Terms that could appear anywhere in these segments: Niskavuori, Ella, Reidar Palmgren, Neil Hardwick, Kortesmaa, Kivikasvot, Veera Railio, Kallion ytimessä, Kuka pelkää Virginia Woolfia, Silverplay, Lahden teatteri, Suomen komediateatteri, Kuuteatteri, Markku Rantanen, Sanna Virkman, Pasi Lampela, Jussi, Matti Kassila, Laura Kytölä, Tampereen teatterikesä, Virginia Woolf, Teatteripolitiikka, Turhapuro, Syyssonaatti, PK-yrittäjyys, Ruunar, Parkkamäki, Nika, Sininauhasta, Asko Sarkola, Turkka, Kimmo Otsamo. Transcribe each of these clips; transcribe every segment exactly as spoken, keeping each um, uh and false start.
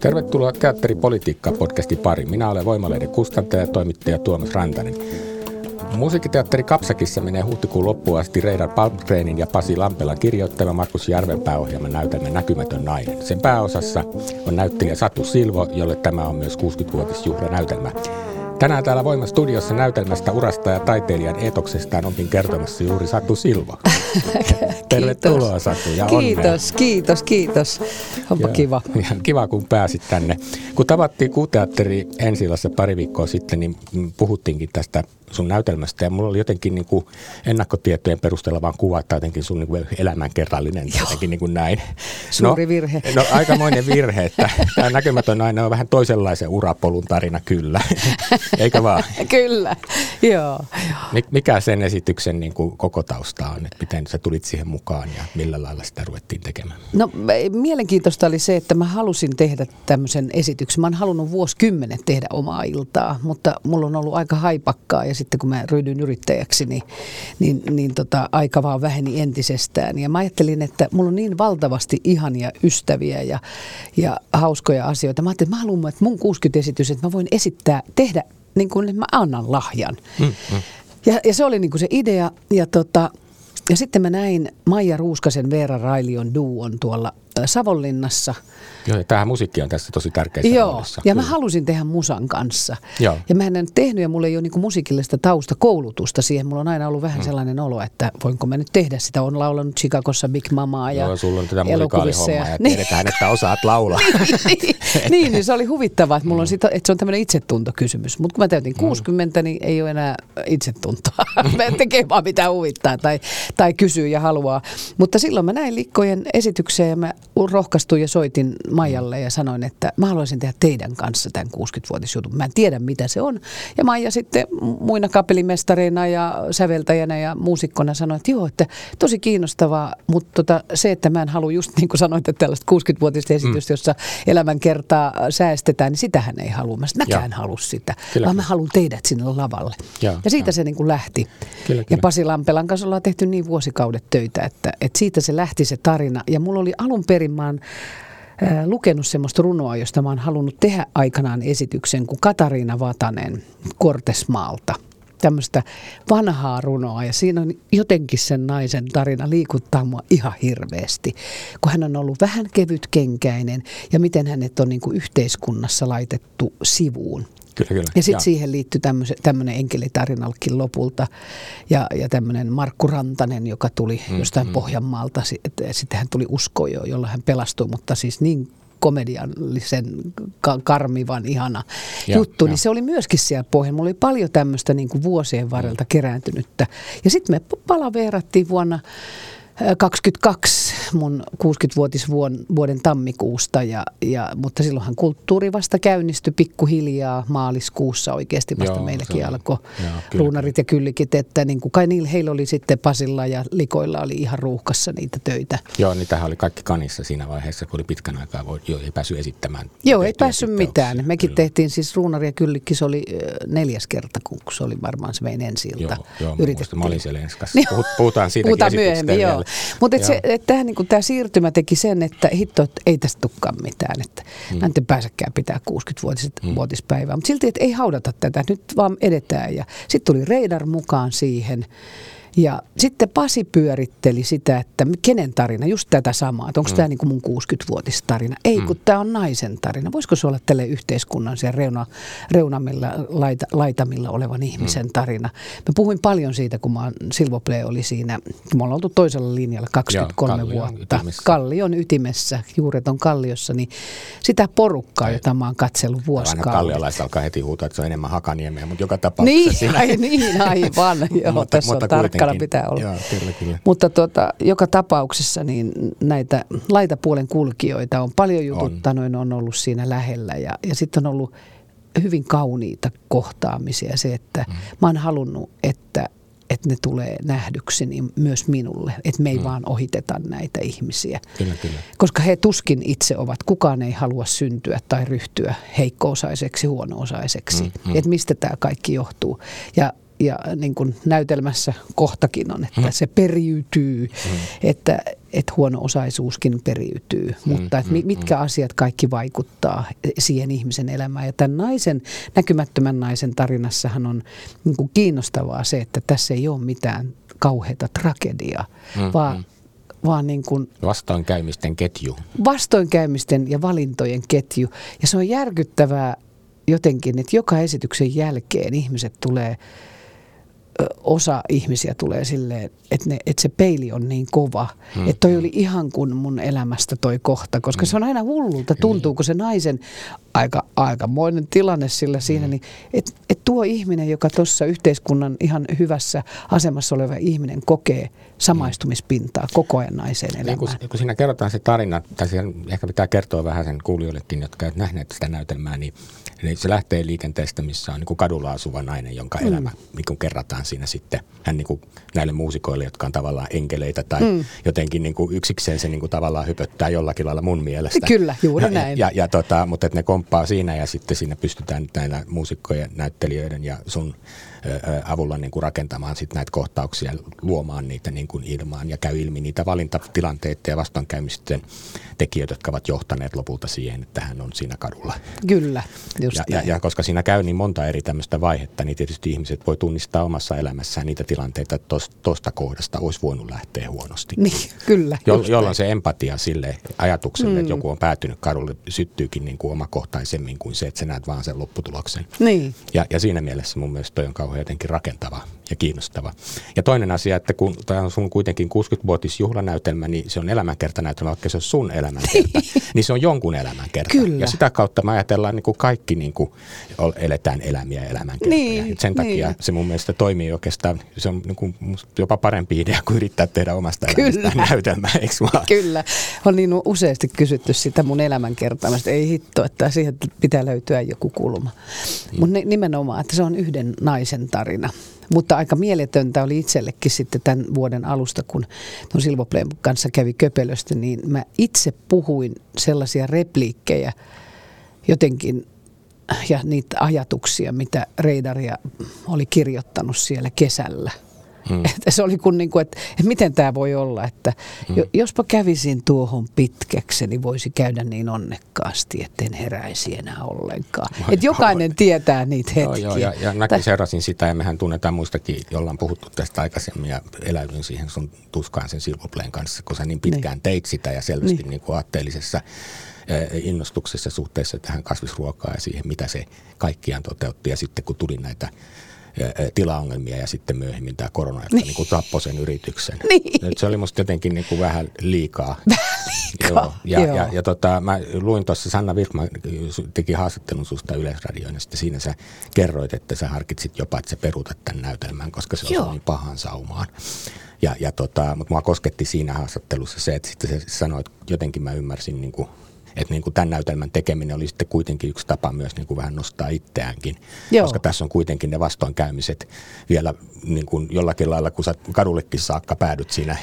Tervetuloa Teatteripolitiikka-podcastin pariin. Minä olen Voimalehden kustantaja ja toimittaja Tuomas Rantanen. Musiikkiteatteri Kapsäkissä menee huhtikuun loppuun asti Reidar Palmgrenin ja Pasi Lampelan kirjoittama Markus Järven pääohjelman näytelmä Näkymätön nainen. Sen pääosassa on näyttelijä Satu Silvo, jolle tämä on myös kuusikymmentävuotisjuhlanäytelmä. Tänään täällä Voiman studiossa näytelmästä, urasta ja taiteilijan eetoksestaan onkin kertomassa juuri Satu Silvo. Tervetuloa Satu ja onnea. Kiitos, kiitos, kiitos. Onpa ja, kiva. Kiva kun pääsit tänne. Kun tavattiin Kuuteatteri ensi-illassa pari viikkoa sitten, niin puhuttiinkin tästä sun näytelmästä ja mulla oli jotenkin niin kuin ennakkotietojen perusteella vaan kuva, että jotenkin sun niin kuin elämänkerrallinen, jotenkin niin kuin näin. Suuri no, virhe. No aikamoinen virhe, että tämä Näkymätön nainen on vähän toisenlaisen urapolun tarina kyllä. Eikä vaan? Kyllä, joo. Mikä sen esityksen niin kuin koko tausta on? Että miten sä tulit siihen mukaan ja millä lailla sitä ruvettiin tekemään? No mielenkiintoista oli se, että mä halusin tehdä tämmöisen esityksen. Mä oon halunnut vuosikymmenet tehdä omaa iltaa, mutta mulla on ollut aika haipakkaa ja sitten kun mä ryhdyin yrittäjäksi, niin, niin, niin tota, aika vaan väheni entisestään. Ja mä ajattelin, että mulla on niin valtavasti ihania ystäviä ja, ja hauskoja asioita. Mä ajattelin, että mä haluan, että mun kuusikymmentä esitys, että mä voin esittää, tehdä niin kuin mä annan lahjan. Mm, mm. Ja, ja se oli niin kuin se idea. Ja, tota, ja sitten mä näin Maija Ruuskasen Veera Railion duon tuolla Savonlinnassa. Joo, tämähän musiikki on tässä tosi tärkeässä Joo, roolissa. Ja mä Kyllä. halusin tehdä musan kanssa. Joo. Ja mä en ole tehnyt, ja mulla ei ole niin kuin musiikillista taustakoulutusta siihen. Mulla on aina ollut vähän mm. sellainen olo, että voinko mä nyt tehdä sitä. Olen laulanut Chicagossa Big Mamaa ja elokuvissa. Joo, sulla on tätä musikaalihommaa ja, ja tiedetään, että osaat laulaa. niin, niin, niin, se oli huvittavaa, että, mulla on sitä, että se on tämmöinen itsetuntokysymys. Mutta kun mä täytin kuusikymmentä, niin ei ole enää itsetuntoa. mä en tekee vaan mitä huvittaa tai, tai kysyy ja haluaa. Mutta silloin mä näin Likkojen esitykseen ja mä rohkaistuin ja soitin Maijalle ja sanoin, että mä haluaisin tehdä teidän kanssa tämän kuusikymmentävuotisjutun. Mä en tiedä, mitä se on. Ja Maija sitten muina kapellimestareina ja säveltäjänä ja muusikkona sanoi, että joo, että tosi kiinnostavaa, mutta tota, se, että mä en halua just niin kuin sanoit, että tällaista kuusikymmentävuotista esitystä, mm. jossa elämänkertaa säästetään, niin sitähän ei halua. Mä sanoin, mäkään halua sitä, kyllä, vaan kyllä. mä haluan teidät sinne lavalle. Ja, ja siitä ja. se niin kuin lähti. Kyllä, kyllä. Ja Pasi Lampelan kanssa ollaan tehty niin vuosikaudet töitä, että, että siitä se lähti se tarina. Ja mulla oli alun perin mä oon äh, lukenut semmoista runoa, josta mä oon halunnut tehdä aikanaan esityksen, kuin Katariina Vatanen Kortesmaalta. Tämmöistä vanhaa runoa ja siinä on jotenkin sen naisen tarina liikuttaa mua ihan hirveästi, kun hän on ollut vähän kevytkenkäinen ja miten hänet on niin kuin yhteiskunnassa laitettu sivuun. Kyllä, kyllä. Ja sitten siihen liittyy tämmöinen enkelitarinakin lopulta ja, ja tämmöinen Markku Rantanen, joka tuli mm, jostain mm. Pohjanmaalta. Sitten hän tuli Uskojoon, jolla hän pelastui, mutta siis niin komediallisen, karmivan, ihana ja, juttu. Ja. Niin se oli myöskin siellä pohjalla. Mulla oli paljon tämmöistä niin kuin vuosien varrelta mm. kerääntynyttä. Ja sitten me palaveerattiin vuonna kaksikymmentäkaksi mun kuusikymmentävuotisvuoden tammikuusta, ja, ja, mutta silloinhan kulttuuri vasta käynnistyi pikkuhiljaa maaliskuussa oikeasti vasta Joo, meilläkin alkoi ruunarit ja kyllikit, että niin kuin kai niillä, heillä oli sitten Pasilla ja Likoilla oli ihan ruuhkassa niitä töitä. Joo, niitähän oli kaikki kanissa siinä vaiheessa, kun oli pitkän aikaa, jo ei päässyt esittämään. Joo, ei päässyt mitään. Mekin kyllä. tehtiin siis ruunari ja kyllikki, se oli neljäs kerta, kun se oli varmaan se meidän ensi ilta. Joo, joo mä, muistin, mä olin siellä ensi kanssa. Puhutaan siitäkin Puhutaan myöhemmin, joo. Mutta tämä niinku, siirtymä teki sen, että hitto, et ei tästä tulekaan mitään. Että mm. Mä en pääsekään pitää kuusikymmentävuotispäivää. Mm. Mutta silti, että ei haudata tätä. Nyt vaan edetään. Sitten tuli Reidar mukaan siihen. Ja sitten Pasi pyöritteli sitä, että kenen tarina, just tätä samaa, että onko mm. tämä niin kuin mun kuusikymmenvuotis tarina. Ei, kun mm. tämä on naisen tarina. Voisiko se olla tälle yhteiskunnan sen reuna, reunamilla, laita, laitamilla olevan ihmisen mm. tarina? Mä puhuin paljon siitä, kun mä, Silverplay oli siinä, me ollaan oltu toisella linjalla kaksikymmentäkolme Joo, vuotta. Ytimessä. Kallion ytimessä, juuret on Kalliossa, niin sitä porukkaa, ai, jota mä oon katsellut vuosikaudet. Aina kalliolaiset alkaa heti huutaa, että se on enemmän Hakaniemeä, mutta joka tapauksessa niin, siinä. Ai, niin, aivan. Joo, mutta, tässä mutta on tarkka. Pitää olla. Joo, kyllä, kyllä. Mutta tuota, joka tapauksessa niin näitä laitapuolen kulkijoita on paljon jututtanut, on, on ollut siinä lähellä ja, ja sitten on ollut hyvin kauniita kohtaamisia se, että mm. mä oon halunnut, että, että ne tulee nähdyksi niin myös minulle, että me ei mm. vaan ohiteta näitä ihmisiä, kyllä, kyllä. Koska he tuskin itse ovat, kukaan ei halua syntyä tai ryhtyä heikko-osaiseksi, huono-osaiseksi, mm, mm. että mistä tämä kaikki johtuu ja Ja niin kuin näytelmässä kohtakin on, että hmm. se periytyy, hmm. että, että huono-osaisuuskin periytyy, hmm. mutta että hmm. mitkä asiat kaikki vaikuttaa siihen ihmisen elämään. Ja tämän naisen, näkymättömän naisen tarinassahan on niin kuin kiinnostavaa se, että tässä ei ole mitään kauheata tragediaa, hmm. vaan... Hmm. Vaan niin kuin vastoinkäymisten ketju. Vastoinkäymisten ja valintojen ketju. Ja se on järkyttävää jotenkin, että joka esityksen jälkeen ihmiset tulee... Osa ihmisiä tulee silleen, että, ne, että se peili on niin kova, mm, että toi mm. oli ihan kuin mun elämästä toi kohta, koska mm. se on aina hullulta, tuntuuko se naisen aika, aikamoinen tilanne sillä siinä, mm. niin, että et tuo ihminen, joka tuossa yhteiskunnan ihan hyvässä asemassa oleva ihminen kokee samaistumispintaa koko ajan naiseen elämään. Niin, kun, kun siinä kerrotaan se tarina, tai ehkä pitää kertoa vähän sen kuulijoillekin, jotka eivät nähneet sitä näytelmää, niin, niin se lähtee liikenteestä, missä on niin kuin kadulla asuva nainen, jonka mm. elämä niin kuin kerrataan siinä sitten hän niin kuin näille muusikoille, jotka on tavallaan enkeleitä tai mm. jotenkin niin kuin yksikseen se niin kuin tavallaan höpöttää jollakin lailla mun mielestä. Kyllä, juuri ja, näin. Ja, ja, tota, mutta että ne komppaa siinä ja sitten siinä pystytään näillä muusikkojen, näyttelijöiden ja sun ö, avulla niin kuin rakentamaan sit näitä kohtauksia, luomaan niitä niin kuin ilmaan ja käy ilmi niitä valintatilanteita ja vastaankäymisten tekijöitä, jotka ovat johtaneet lopulta siihen, että hän on siinä kadulla. Kyllä, just ja, ja, ja koska siinä käy niin monta eri tämmöistä vaihetta, niin tietysti ihmiset voi tunnistaa omassa elämässään niitä tilanteita, että tuosta kohdasta olisi voinut lähteä huonosti. Niin, kyllä. Jo, jolloin se empatia sille ajatukselle, mm. että joku on päätynyt kadulle, syttyykin niin kuin omakohtaisemmin kuin se, että sä näet vaan sen lopputuloksen. Niin. Ja, ja siinä mielessä mun mielestä toi on kauhean jotenkin rakentava ja kiinnostava. Ja toinen asia, että kun tämä on sun kuitenkin kuusikymmenvuotisjuhlanäytelmä, niin se on elämänkertanäytelmä, vaikka se on sun elämänkerta, niin se on jonkun elämänkerta. Kyllä. Ja sitä kautta me ajatellaan niin kuin kaikki niin kuin eletään elämiä elämänkertoja. Niin, sen takia niin. Se mun mielestä toimii oikeastaan, se on niin kuin jopa parempi idea kuin yrittää tehdä omasta elämästään näytelmää, eikö vaan? Kyllä. On niin useasti kysytty sitä mun elämänkertaa. Ei hitto, että siihen pitää löytyä joku kulma. Mm. Mutta nimenomaan, että se on yhden naisen tarina. Mutta aika mieletöntä oli itsellekin sitten tämän vuoden alusta, kun tuon Silvoplayn kanssa kävi Köpelöstä, niin mä itse puhuin sellaisia repliikkejä jotenkin ja niitä ajatuksia, mitä Reidaria oli kirjoittanut siellä kesällä. Hmm. Että se oli kun niin kuin, että, että miten tämä voi olla, että hmm. jospa kävisin tuohon pitkäksi, niin voisi käydä niin onnekkaasti, etten heräisi enää ollenkaan. Vai, että jokainen vai. Tietää niitä hetkiä. Joo, joo, ja, ja mäkin Täh- seurasin sitä ja mehän tunnetaan muistakin, jolla on puhuttu tästä aikaisemmin ja eläydyn siihen sun tuskaan sen Silverplayn kanssa, kun sä niin pitkään niin. teit sitä ja selvästi niin. niin kuin aatteellisessa innostuksessa suhteessa tähän kasvisruokaan ja siihen, mitä se kaikkiaan toteutti ja sitten kun tuli näitä tilaongelmia ja sitten myöhemmin tämä korona, joka niin kuin tappoi sen yrityksen. Niin. Nyt se oli musta jotenkin niin kuin vähän liikaa. liikaa. Joo. Ja, Joo. ja, ja tota, mä luin tuossa, Sanna Virkman teki haastattelun susta Yleisradioon ja sitten siinä sä kerroit, että sä harkitsit jopa, että sä peruutat tämän näytelmän, koska se osui niin pahan saumaan. Ja, ja tota, mutta mua kosketti siinä haastattelussa se, että sitten sä sanoit, jotenkin mä ymmärsin niin kuin että niin kuin tämän näytelmän tekeminen oli sitten kuitenkin yksi tapa myös niin kuin vähän nostaa itseäänkin, Joo. koska tässä on kuitenkin ne vastoinkäymiset vielä niin kuin jollakin lailla, kun sä kadullekin saakka päädyt siinä,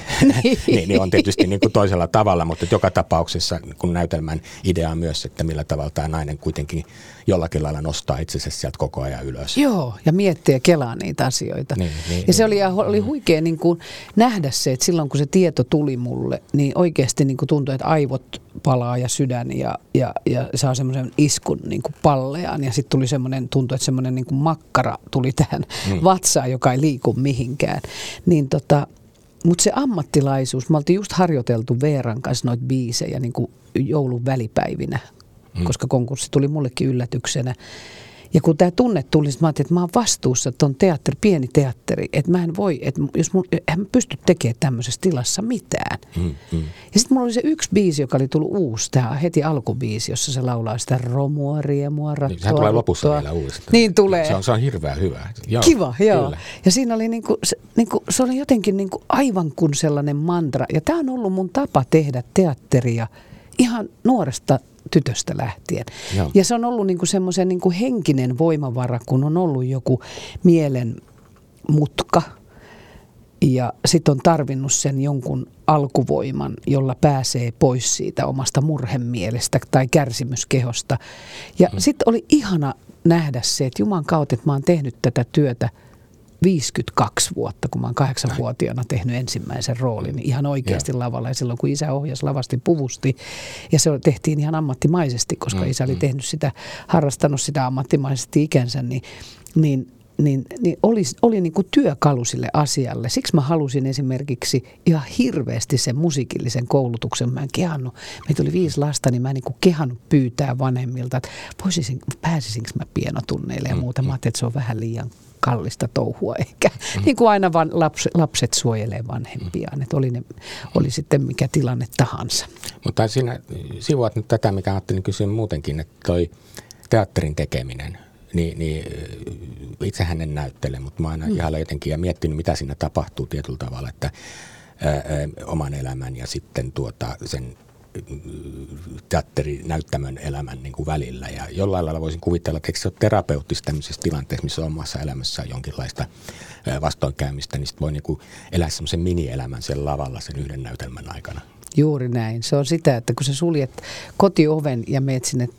niin. niin, niin on tietysti niin kuin toisella tavalla, mutta joka tapauksessa kun näytelmän idea on myös, että millä tavalla tämä nainen kuitenkin jollakin lailla nostaa itsensä sieltä koko ajan ylös. Joo, ja miettii ja kelaa niitä asioita. Niin, niin, ja se oli, oli huikea niin kuin nähdä se, että silloin kun se tieto tuli mulle, niin oikeasti niin kuin tuntui, että aivot palaa ja sydän. itseään ja, ja, ja saa semmoisen iskun niin kuin palleaan. Ja sitten tuli semmoinen, tuntui, että semmoinen niin kuin makkara tuli tähän mm. vatsaan, joka ei liiku mihinkään. Niin tota, mutta se ammattilaisuus, me oltiin just harjoiteltu Veeran kanssa noita biisejä niin kuin joulun välipäivinä, mm. koska konkurssi tuli mullekin yllätyksenä. Ja kun tämä tunne tuli, mä ajattelin, että mä oon vastuussa, että on teatteri, pieni teatteri, että mä en voi, että jos mun, en pysty tekemään tämmöisessä tilassa mitään. Mm, mm. Ja sitten mulla oli se yksi biisi, joka oli tullut uusi, tämä heti alkubiisi, jossa se laulaa sitä romua, riemua, rattua. Sehän tulee lopussa vielä uudestaan. Niin tulee. Se on, se on hirveän hyvä. Joo, kiva, joo. Kyllä. Ja siinä oli niinku, se, niinku, se oli jotenkin niinku aivan kuin sellainen mantra. Ja tämä on ollut mun tapa tehdä teatteria ihan nuoresta tytöstä lähtien. Joo. Ja se on ollut niinku semmoisen niinku henkinen voimavara, kun on ollut joku mielen mutka ja sitten on tarvinnut sen jonkun alkuvoiman, jolla pääsee pois siitä omasta murhemielestä tai kärsimyskehosta. Ja mm. sitten oli ihana nähdä se, että Juman kautta, että mä oon tehnyt tätä työtä viisikymmentäkaksi vuotta, kun mä oon kahdeksanvuotiaana tehnyt ensimmäisen roolin ihan oikeasti yeah. lavalla. Ja silloin, kun isä ohjasi Lavasti puvusti, ja se tehtiin ihan ammattimaisesti, koska mm, isä oli mm. tehnyt sitä, harrastanut sitä ammattimaisesti ikänsä, niin, niin, niin, niin oli, oli niin kuin työkalu sille asialle. Siksi mä halusin esimerkiksi ihan hirveästi sen musiikillisen koulutuksen. Mä en kehannut, meitä oli viisi lasta, niin mä en niin kuin kehannut pyytää vanhemmilta, että voisin, pääsisinkö mä pienotunneille ja muuta. Mä ajattelin, että se on vähän liian kallista touhua eikä. Mm. Niin kuin aina vaan lapset, lapset suojelee vanhempiaan, että oli, ne, oli sitten mikä tilanne tahansa. Mutta sinä sivuat nyt tätä, mikä ajattelin kysyä muutenkin, että toi teatterin tekeminen, niin, niin itsehän en näyttele, mutta mä oon aina mm. ihan jotenkin ja miettinyt, mitä siinä tapahtuu tietyllä tavalla, että ää, ää, oman elämän ja sitten tuota sen teatterinäyttämön elämän niin kuin välillä. Ja jollain lailla voisin kuvitella, että eikö se ole terapeuttista tämmöisessä tilanteessa, missä omassa elämässä on jonkinlaista vastoinkäymistä, niin sitten voi niin kuin elää semmoisen mini-elämän sen lavalla sen yhden näytelmän aikana. Juuri näin. Se on sitä, että kun sä suljet kotioven ja meet sinne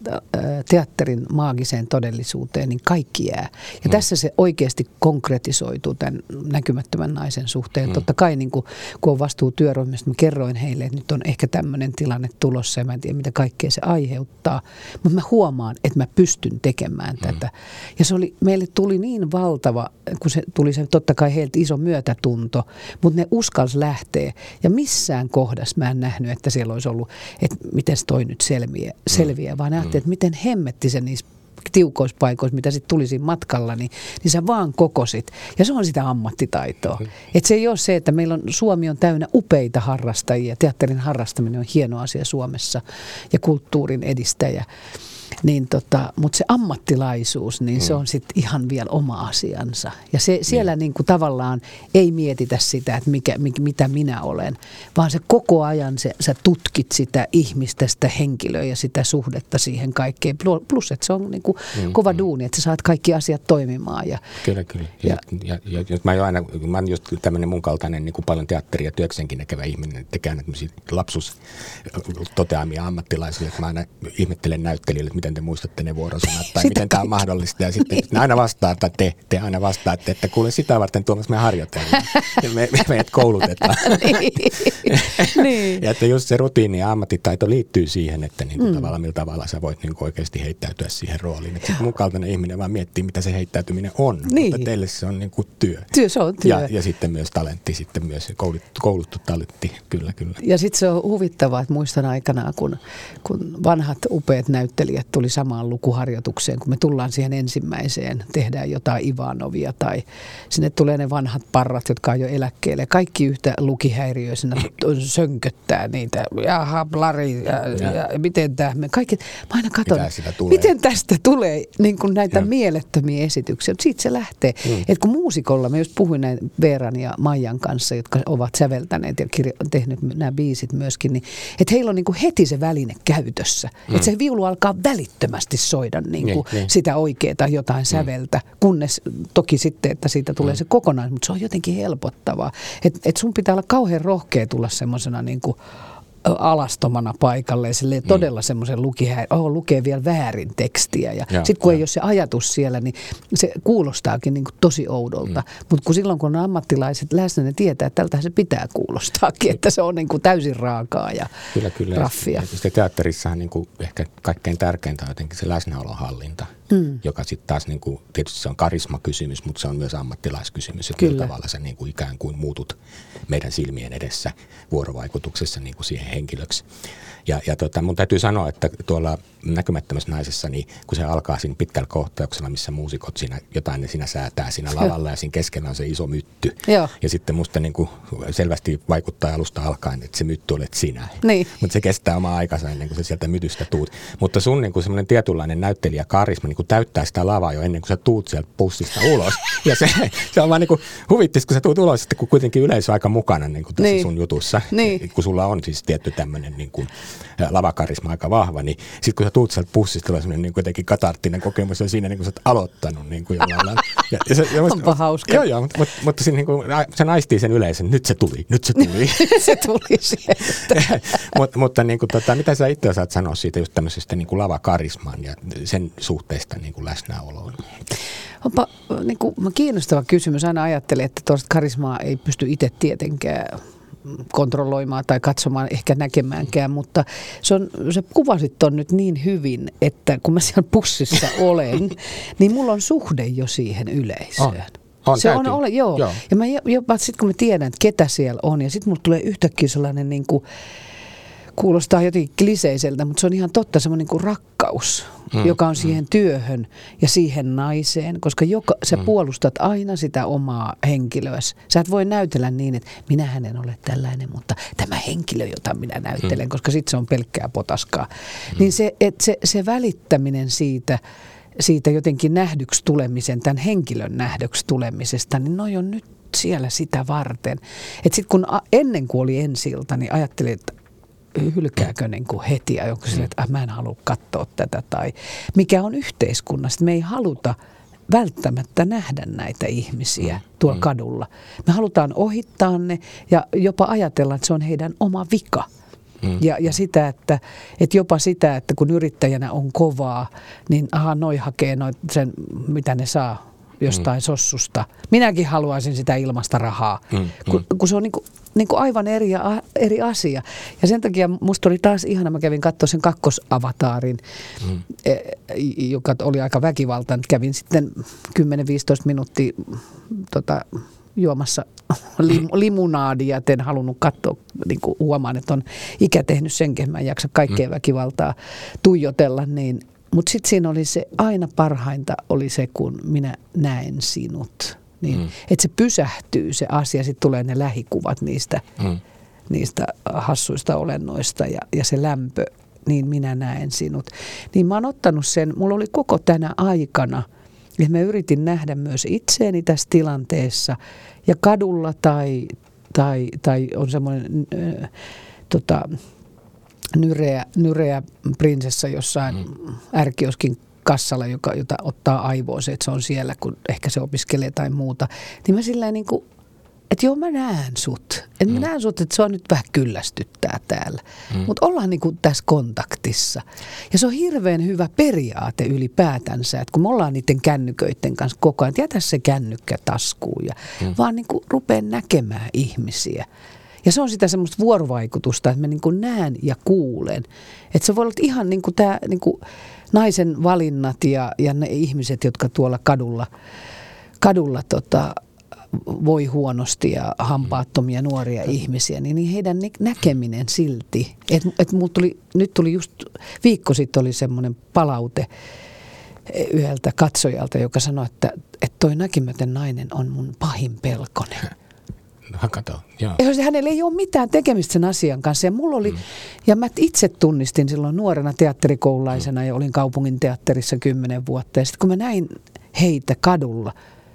teatterin maagiseen todellisuuteen, niin kaikki jää. Ja mm. tässä se oikeasti konkretisoituu tämän näkymättömän naisen suhteen. Mm. Totta kai niin kun, kun on vastuu työryhmästä, mä kerroin heille, että nyt on ehkä tämmöinen tilanne tulossa ja mä en tiedä, mitä kaikkea se aiheuttaa. Mutta mä huomaan, että mä pystyn tekemään mm. tätä. Ja se oli, meille tuli niin valtava, kun se tuli se totta kai heiltä iso myötätunto, mutta ne uskalsi lähteä. Ja missään kohdassa mä en nähnyt, että siellä olisi ollut, että miten toi nyt selviää, selviää vaan nähtiin, että miten hemmetti se niissä tiukoissa paikoissa, mitä sitten tuli siinä matkalla, niin, niin sä vaan kokosit. Ja se on sitä ammattitaitoa. Että se ei ole se, että meillä on, Suomi on täynnä upeita harrastajia. Teatterin harrastaminen on hieno asia Suomessa ja kulttuurin edistäjä. Niin tota, mutta se ammattilaisuus, niin mm. se on sitten ihan vielä oma asiansa. Ja se, siellä mm. niinku tavallaan ei mietitä sitä, että mikä, mikä, mitä minä olen, vaan se koko ajan se, sä tutkit sitä ihmistä, sitä henkilöä ja sitä suhdetta siihen kaikkeen. Plus, että se on niinku mm. kova mm. duuni, että sä saat kaikki asiat toimimaan. Ja, kyllä, kyllä. Ja, ja, ja, ja, mä, aina, mä oon just tämmöinen mun kaltainen niin kuin paljon teatteria työksenkin näkevä ihminen, että tekee tämmöisiä lapsuustoteamia ammattilaisille, että mä aina ihmettelen näyttelijöille, miten te muistatte ne vuorosanat tai sitä miten tämä on mahdollista. Ja sitten ne aina vastaatte, että te, te aina vastaatte, että kuule sitä varten Tuomas me harjoitellaan. Me, me, meidät koulutetaan. niin. Ja että just se rutiini ja ammattitaito liittyy siihen, että niin mm. tavalla, millä tavalla sä voit niin oikeasti heittäytyä siihen rooliin. Että mun kaltainen ihminen vaan miettii, mitä se heittäytyminen on. Niin. Mutta teille se on niin kuin työ. Työ, se on työ. Ja, ja sitten myös talentti, sitten myös kouluttu, kouluttu talentti, kyllä, kyllä. Ja sitten se on huvittavaa, että muistan aikanaan, kun, kun vanhat upeat näyttelijät tuli samaan lukuharjoitukseen, kun me tullaan siihen ensimmäiseen, tehdään jotain Ivanovia tai sinne tulee ne vanhat parrat, jotka on jo eläkkeelle. Kaikki yhtä lukihäiriöisenä sönköttää niitä. Jaha, blari, ja, ja miten tämä, me kaikki, mä aina katson, miten tästä tulee niin kuin näitä ja. mielettömiä esityksiä. Siitä se lähtee. Mm. Et kun muusikolla, mä just puhuin näin Veeran ja Maijan kanssa, jotka ovat säveltäneet ja kirjo- tehneet nämä biisit myöskin, niin että heillä on niin kuin heti se väline käytössä. Mm. Että se viulu alkaa välittää. Välittömästi soida niin kuin niin, sitä oikeaa jotain niin. säveltä, kunnes toki sitten, että siitä tulee niin. se kokonaan, mutta se on jotenkin helpottavaa. Että et sun pitää olla kauhean rohkea tulla semmoisena niin kuin alastomana paikalle, silleen todella mm. semmoisen lukihäiriön, oh, lukee vielä väärin tekstiä. Ja, ja sitten kun ja. ei ole se ajatus siellä, niin se kuulostaakin niin kuin tosi oudolta. Mm. Mutta kun silloin, kun on ammattilaiset läsnä, ne tietää, että tältähän se pitää kuulostaakin, että se on niin kuin täysin raakaa ja kyllä, kyllä. raffia. Kyllä, teatterissahan niin kuin ehkä kaikkein tärkeintä on jotenkin se läsnäolon hallinta, mm. joka sitten taas, niin kuin, tietysti se on karismakysymys, mutta se on myös ammattilaiskysymys, että millä tavalla sä niin kuin ikään kuin muutut meidän silmien edessä vuorovaikutuksessa niin kuin siihen henkilöksi. Ja, ja tota, mun täytyy sanoa, että tuolla Näkymättömässä naisessa, niin kun se alkaa siinä pitkällä kohtauksella, missä muusikot siinä jotain ne siinä säätää siinä lavalla ja siinä keskellä on se iso mytty. Joo. Ja sitten musta niin kuin selvästi vaikuttaa alusta alkaen, että se mytty olet sinä. Niin. Mutta se kestää omaa aikansa ennen kuin se sieltä mytystä tuut. Mutta sun niin kuin semmoinen tietynlainen näyttelijäkarisma niin kuin täyttää sitä lavaa jo ennen kuin sä tuut sieltä bussista ulos. Ja se, se on vaan niin kuin huvittis, kun sä tuut ulos, sitten kun kuitenkin yleisö on aika mukana niin kuin tässä niin. sun jutussa. Niin. Kun sulla on siis tietty tämmöinen niin kuin lavakarisma aika vahva, niin sit kun sä tuut sieltä bussista, on semmoinen niin jotenkin katarttinen kokemus, ja siinä niin kuin sä oot aloittanut niin kuin jollain lailla. Ja, ja se, ja musta, onpa hauska. Joo, joo, mutta, mutta, mutta siinä, niin kuin, se naistii sen yleisen, nyt se tuli, nyt se tuli. se tuli sieltä. Mut, mutta niin kuin, tota, mitä sä itse saat sanoa siitä just tämmöisestä niin kuin lavakarisman ja sen suhteesta niin kuin läsnäoloon? Onpa niin kuin, kiinnostava kysymys. Aina ajattelin, että tuosta karismaa ei pysty itse tietenkään kontrolloimaan tai katsomaan, ehkä näkemäänkään, mutta se on, sä kuvasit ton nyt niin hyvin, että kun mä siellä bussissa olen, niin mulla on suhde jo siihen yleisöön. On. On, se täytyy. on ole, joo. joo. Ja mä jopa sit kun mä tiedän, että ketä siellä on, ja sit mulla tulee yhtäkkiä sellainen niin kuin, kuulostaa jotenkin kliseiseltä, mutta se on ihan totta, semmoinen niin kuin rakkaus, mm, joka on mm. siihen työhön ja siihen naiseen, koska joka, sä mm. puolustat aina sitä omaa henkilöäsi. Sä et voi näytellä niin, että minähän en ole tällainen, mutta tämä henkilö, jota minä näyttelen, mm. koska sitten se on pelkkää potaskaa. Mm. Niin se, et se, se välittäminen siitä, siitä jotenkin nähdyksi tulemisen, tämän henkilön nähdyksi tulemisesta, niin noi on nyt siellä sitä varten. Että sitten kun a, ennen kuin oli ensi-ilta, niin ajattelin, että hylkääkö niin kuin heti ja joku sille, että ah, mä en halua katsoa tätä tai mikä on yhteiskunnasta. Me ei haluta välttämättä nähdä näitä ihmisiä tuolla mm. kadulla. Me halutaan ohittaa ne ja jopa ajatella, että se on heidän oma vika. Mm. Ja, ja sitä, että, että jopa sitä, että kun yrittäjänä on kovaa, niin aha, noi hakee noi sen, mitä ne saa jostain mm. sossusta. Minäkin haluaisin sitä ilmasta rahaa, mm. kun, kun se on niin kuin Niin kuin aivan eri, eri asia. Ja sen takia musta oli taas ihana, mä kävin katsoa sen kakkosavataarin, mm. joka oli aika väkivaltainen. Kävin sitten kymmenen viisitoista minuuttia tota, juomassa lim, limunaadia, et en halunnut katsoa, niin kuin huomaan, että on ikä tehnyt senkin, mä en jaksa kaikkea mm. väkivaltaa tuijotella, niin. Mutta sitten siinä oli se, aina parhainta oli se, kun minä näen sinut. Niin, mm. että se pysähtyy se asia, sitten tulee ne lähikuvat niistä, mm. niistä hassuista olennoista ja, ja se lämpö, niin minä näen sinut. Niin mä oon ottanut sen, mulla oli koko tänä aikana, että mä yritin nähdä myös itseäni tässä tilanteessa ja kadulla tai, tai, tai on semmoinen äh, tota, nyreä, nyreä prinsessa jossain mm. ärkioskin kassalla, joka, jota ottaa aivoon se, että se on siellä, kun ehkä se opiskelee tai muuta. Niin mä silleen niin kuin, että joo mä näen sut. Että mä mm. näen sut, että se on nyt vähän kyllästyttää täällä. Mm. Mutta ollaan niin kuin tässä kontaktissa. Ja se on hirveän hyvä periaate ylipäätänsä, että kun me ollaan niiden kännyköiden kanssa koko ajan, että jätä se kännykkä taskuun ja mm. vaan niin kuin rupea näkemään ihmisiä. Ja se on sitä semmoista vuorovaikutusta, että mä niin kuin näen ja kuulen. Että se voi olla ihan niin kuin tämä niin kuin naisen valinnat ja, ja ne ihmiset, jotka tuolla kadulla, kadulla tota, voi huonosti ja hampaattomia nuoria mm. ihmisiä, niin heidän näkeminen silti. Et, et mul tuli, nyt tuli just viikko sitten oli semmoinen palaute yhdeltä katsojalta, joka sanoi, että, että toi näkymätön nainen on mun pahin pelkonen. Hakataan, joo. Hänellä ei ole mitään tekemistä sen asian kanssa. Ja, mulla oli, mm. ja mä itse tunnistin silloin nuorena teatterikoululaisena mm. ja olin kaupunginteatterissa kymmenen vuotta. Ja sitten kun mä näin heitä kadulla,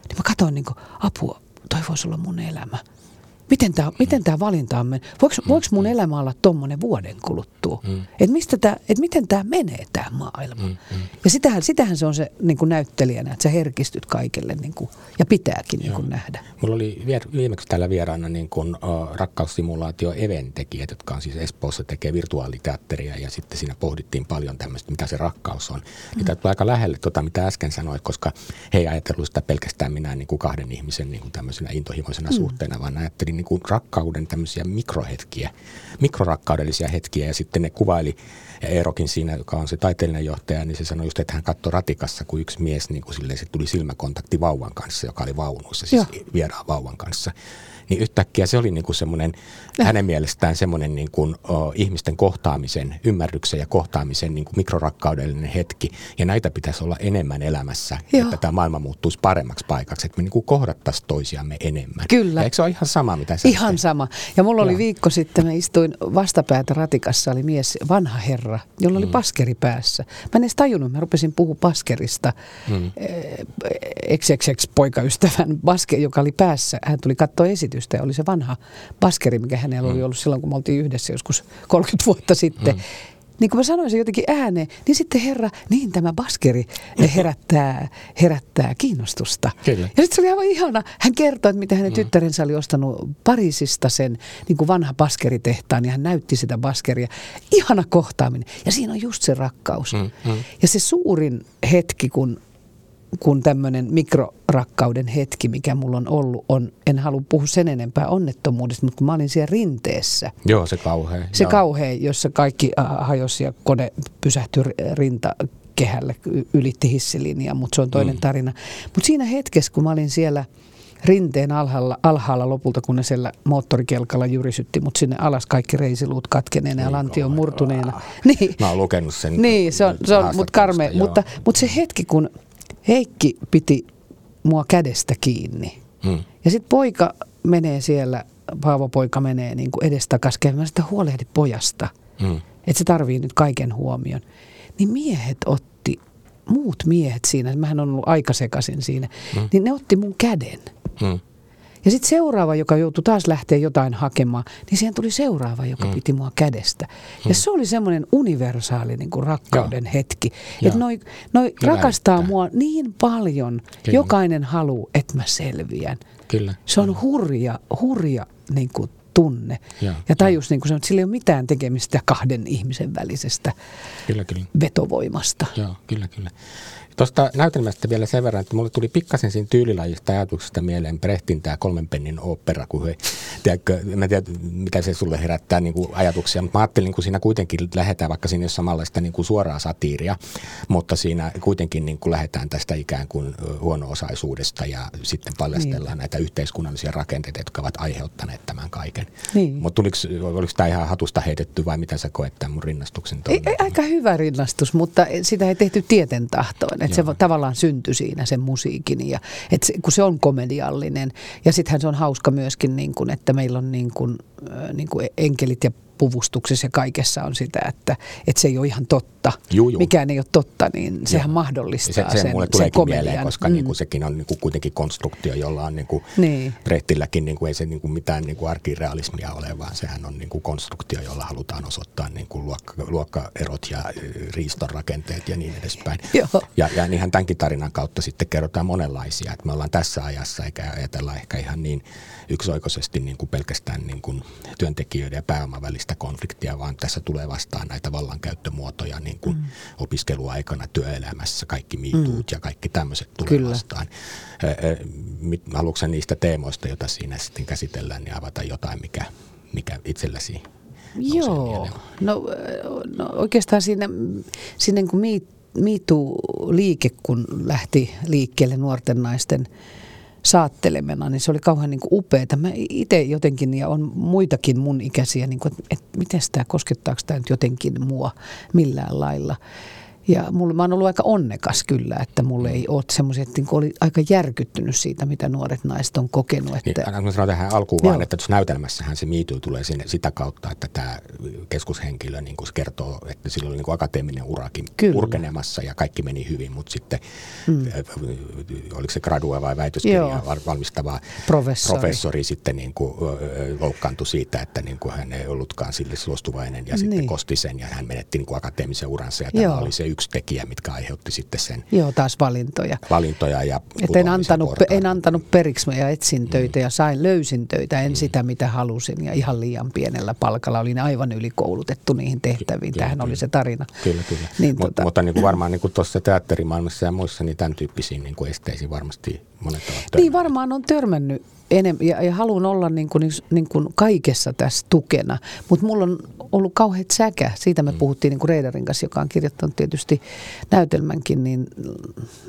niin mä katsoin niin kuin, apua, toi voisi olla mun elämä. miten tämä miten tää valinta on mennyt? Voiko, voiko mun elämä olla tommonen vuoden kuluttua? Mm. Että et miten tämä menee tämä maailma? Mm. Ja sitähän, sitähän se on se niin kuin näyttelijänä, että sä herkistyt kaikille niin kuin, ja pitääkin niin kuin nähdä. Mulla oli viimeksi täällä vieraana niin kuin, uh, rakkaussimulaatio Even-tekijät, jotka on siis Espoossa tekee virtuaaliteatteria ja sitten siinä pohdittiin paljon tämmöistä, mitä se rakkaus on. Mm. Tämä tulee aika lähelle tota, mitä äsken sanoit, koska he ei ajatellut sitä pelkästään minä niin kuin kahden ihmisen niin kuin tämmöisenä intohimoisena mm. suhteena, vaan ajattelin niin kuin rakkauden tämmöisiä mikrohetkiä, mikrorakkaudellisia hetkiä ja sitten ne kuvaili Eerokin siinä, joka on se taiteellinen johtaja, niin se sanoi just, että hän katsoi ratikassa, kun yksi mies niin kuin silleen, se tuli silmäkontakti vauvan kanssa, joka oli vaunuissa, siis Joo. vieraan vauvan kanssa. Niin yhtäkkiä se oli niin kuin semmoinen, hänen mielestään semmoinen niin kuin, o, ihmisten kohtaamisen, ymmärryksen ja kohtaamisen niin kuin mikrorakkaudellinen hetki. Ja näitä pitäisi olla enemmän elämässä, Joo. että tämä maailma muuttuisi paremmaksi paikaksi, että me niin kuin kohdattaisiin toisiamme enemmän. Kyllä. Ja eikö se ole ihan sama, mitä sä Ihan teet? sama. Ja mulla oli Joo. viikko sitten, mä istuin vastapäätä ratikassa, oli mies, vanha herra, jolla oli mm. paskeri päässä. Mä en edes tajunnut, mä rupesin puhua paskerista. Mm. X X X-poikaystävän baske, joka oli päässä, hän tuli katsoa esitystä. Ja oli se vanha baskeri, mikä hänellä oli ollut silloin, kun me oltiin yhdessä joskus kolmekymmentä vuotta sitten. Mm. Niin kun mä sanoisin jotenkin ääneen, niin sitten herra, niin tämä baskeri herättää, herättää kiinnostusta. Kyllä. Ja sitten se oli aivan ihana. Hän kertoi, että mitä hänen mm. tyttärensä oli ostanut Pariisista sen niin kuin vanha baskeritehtaan ja hän näytti sitä baskeria. Ihana kohtaaminen. Ja siinä on just se rakkaus. Mm. Mm. Ja se suurin hetki, kun... kun tämmöinen mikrorakkauden hetki, mikä mulla on ollut, on, en halua puhua sen enempää onnettomuudesta, mutta kun mä olin siellä rinteessä. Joo, se kauhea. Se kauhea, jossa kaikki hajosi ja kone pysähtyi rintakehälle, ylitti hissilinjaa, mutta se on toinen mm. tarina. Mutta siinä hetkessä, kun mä olin siellä rinteen alhaalla, alhaalla lopulta, kun ne siellä moottorikelkalla jyrisytti, mutta sinne alas kaikki reisiluut katkeneena ja lantio murtuneena. Niin. Mä oon lukenut sen. Niin, se on, se on mut karmea. Mutta, mutta se hetki, kun Heikki piti mua kädestä kiinni. Hmm. Ja sitten poika menee siellä, Paavo-poika menee niin kuin edestakas käymään, sitä huolehdi pojasta, hmm. että se tarvii nyt kaiken huomion. Niin miehet otti, muut miehet siinä, mähän on ollut aika sekaisin siinä, hmm. niin ne otti mun käden. Hmm. Ja sitten seuraava, joka joutui taas lähteä jotain hakemaan, niin siihen tuli seuraava, joka mm. piti mua kädestä. Ja mm. se oli semmoinen universaali niin kuin rakkauden Joo. hetki. Että noi, noi rakastaa näyttää. Mua niin paljon, Kyllä. jokainen haluaa, että mä selviän. Kyllä. Se on hurja, hurja niin kuin tunne. Ja, ja tajus, niin kuin sanot, sillä ei ole mitään tekemistä kahden ihmisen välisestä kyllä, kyllä. vetovoimasta. Joo, kyllä, kyllä. Tuosta näytelmästä vielä sen verran, että mulle tuli pikkasen siinä tyylilajista ajatuksesta mieleen Brechtin tämä kolmen pennin ooppera, kun he, tiedätkö, mä tiedä, mitä se sulle herättää niin kuin ajatuksia, mutta mä ajattelin, kun siinä kuitenkin lähdetään, vaikka siinä ei ole samanlaista niin kuin suoraa satiiria, mutta siinä kuitenkin niin kuin lähdetään tästä ikään kuin huono-osaisuudesta ja sitten paljastellaan niin. näitä yhteiskunnallisia rakenteita, jotka ovat aiheuttaneet tämän kaiken. Niin. Mutta oliko tämä ihan hatusta heitetty vai mitä sä koet tämän mun rinnastuksen? Ei, ei, aika hyvä rinnastus, mutta sitä ei tehty tieten tahtoon. Että se tavallaan syntyi siinä sen musiikin, ja, et se, kun se on komediallinen. Ja sittenhän se on hauska myöskin, niin kun, että meillä on niin kun, niin kun enkelit ja puvustuksessa ja kaikessa on sitä, että, että se ei ole ihan totta. Juu, juu. Mikään ei ole totta, niin sehän Joo. mahdollistaa se, se, sen, sen komedian. Mieleen, koska mm. niin kuin sekin on niin kuin kuitenkin konstruktio, jolla on niin kuin niin. Brechtilläkin niin kuin ei se niin kuin mitään niin kuin arkirealismia ole, vaan sehän on niin kuin konstruktio, jolla halutaan osoittaa niin kuin luokka, luokkaerot ja riiston rakenteet ja niin edespäin. Ja, ja niinhän tämänkin tarinan kautta sitten kerrotaan monenlaisia, että me ollaan tässä ajassa eikä ajatella ehkä ihan niin yksioikoisesti niin kuin pelkästään niin kuin työntekijöiden ja pääoman välistä konfliktia, vaan tässä tulee vastaan näitä vallankäyttömuotoja niin kuin mm. opiskeluaikana työelämässä, kaikki miituut mm. ja kaikki tämmöiset tulee Kyllä. vastaan. Haluatko sä niistä teemoista, joita siinä sitten käsitellään, niin avata jotain, mikä, mikä itselläsi nousee Joo. No, no oikeastaan siinä, siinä niin kuin miitu-liike, kun lähti liikkeelle nuorten naisten saattelemena, niin se oli kauhean niin kuin upeata. Mä itse jotenkin, ja on muitakin mun ikäisiä, niin kuin, että, että miten tämä, koskettaako tämä nyt jotenkin mua millään lailla. Ja mulla, mä oon ollut aika onnekas kyllä, että mulla ei ole semmoisia, että oli aika järkyttynyt siitä, mitä nuoret naiset on kokenut. Että... Niin, annan sanoa tähän alkuun vaan, että tuossa näytelmässähän se MeToo tulee sinne sitä kautta, että tämä keskushenkilö niin kuin kertoo, että sillä oli niin kuin akateeminen urakin kyllä. urkenemassa ja kaikki meni hyvin, mutta sitten mm. oliko se gradua vai väitöskirjaa valmistava professori, professori sitten niin kuin loukkaantui siitä, että niin kuin hän ei ollutkaan sille suostuvainen ja niin. sitten kosti sen ja hän menetti niin kuin akateemisen uransa ja tämä Joo. oli se yksi tekijä, mitkä aiheutti sitten sen. Joo, taas valintoja. Valintoja ja en antanut, en antanut periksi, mä etsin töitä mm. ja sain, löysin töitä, en mm. sitä mitä halusin ja ihan liian pienellä palkalla. Olin aivan ylikoulutettu niihin tehtäviin. Kyllä, Tähän kyllä. oli se tarina. Kyllä, kyllä. Niin, Mut, tota... Mutta niin kuin varmaan niin kuin tuossa teatterimaailmassa ja muissa, niin tämän tyyppisiin niin kuin esteisiin varmasti monet ovat törmänneet. Niin varmaan on törmännyt enemmän ja, ja haluan olla niin kuin, niin kuin kaikessa tässä tukena, mutta mulla on ollut kauheat säkä. Siitä me mm. puhuttiin niin kuin Reidarin kanssa, joka on kirjoittanut tietysti näytelmänkin, niin,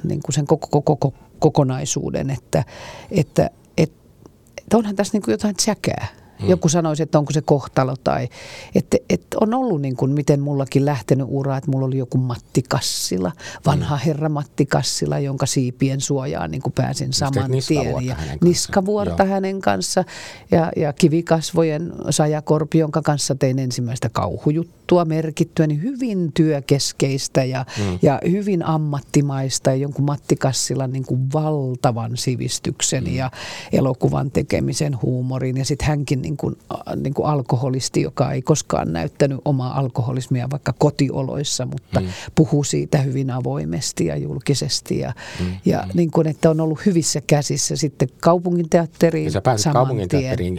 niin kuin sen koko, koko, kokonaisuuden, että, että, että, että onhan tässä niin kuin jotain säkää. Mm. Joku sanoisi, että onko se kohtalo tai, että, että on ollut niin kuin, miten mullakin lähtenyt uraa, että mulla oli joku Matti Kassila, vanha mm. herra Matti Kassila, jonka siipien suojaan niin kuin pääsin saman tien. Ja hänen Niskavuorta Joo. hänen kanssa ja, ja Kivikasvojen Sajakorpi, jonka kanssa tein ensimmäistä kauhujuttua merkittyä, niin hyvin työkeskeistä ja, mm. ja hyvin ammattimaista ja jonkun Matti Kassilan niin kuin valtavan sivistyksen mm. ja elokuvan tekemisen huumorin ja sitten hänkin Niin kuin, niin kuin alkoholisti, joka ei koskaan näyttänyt omaa alkoholismia vaikka kotioloissa, mutta mm. puhuu siitä hyvin avoimesti ja julkisesti. Ja, mm. ja mm. niin kuin, että on ollut hyvissä käsissä sitten kaupunginteatteriin saman tien.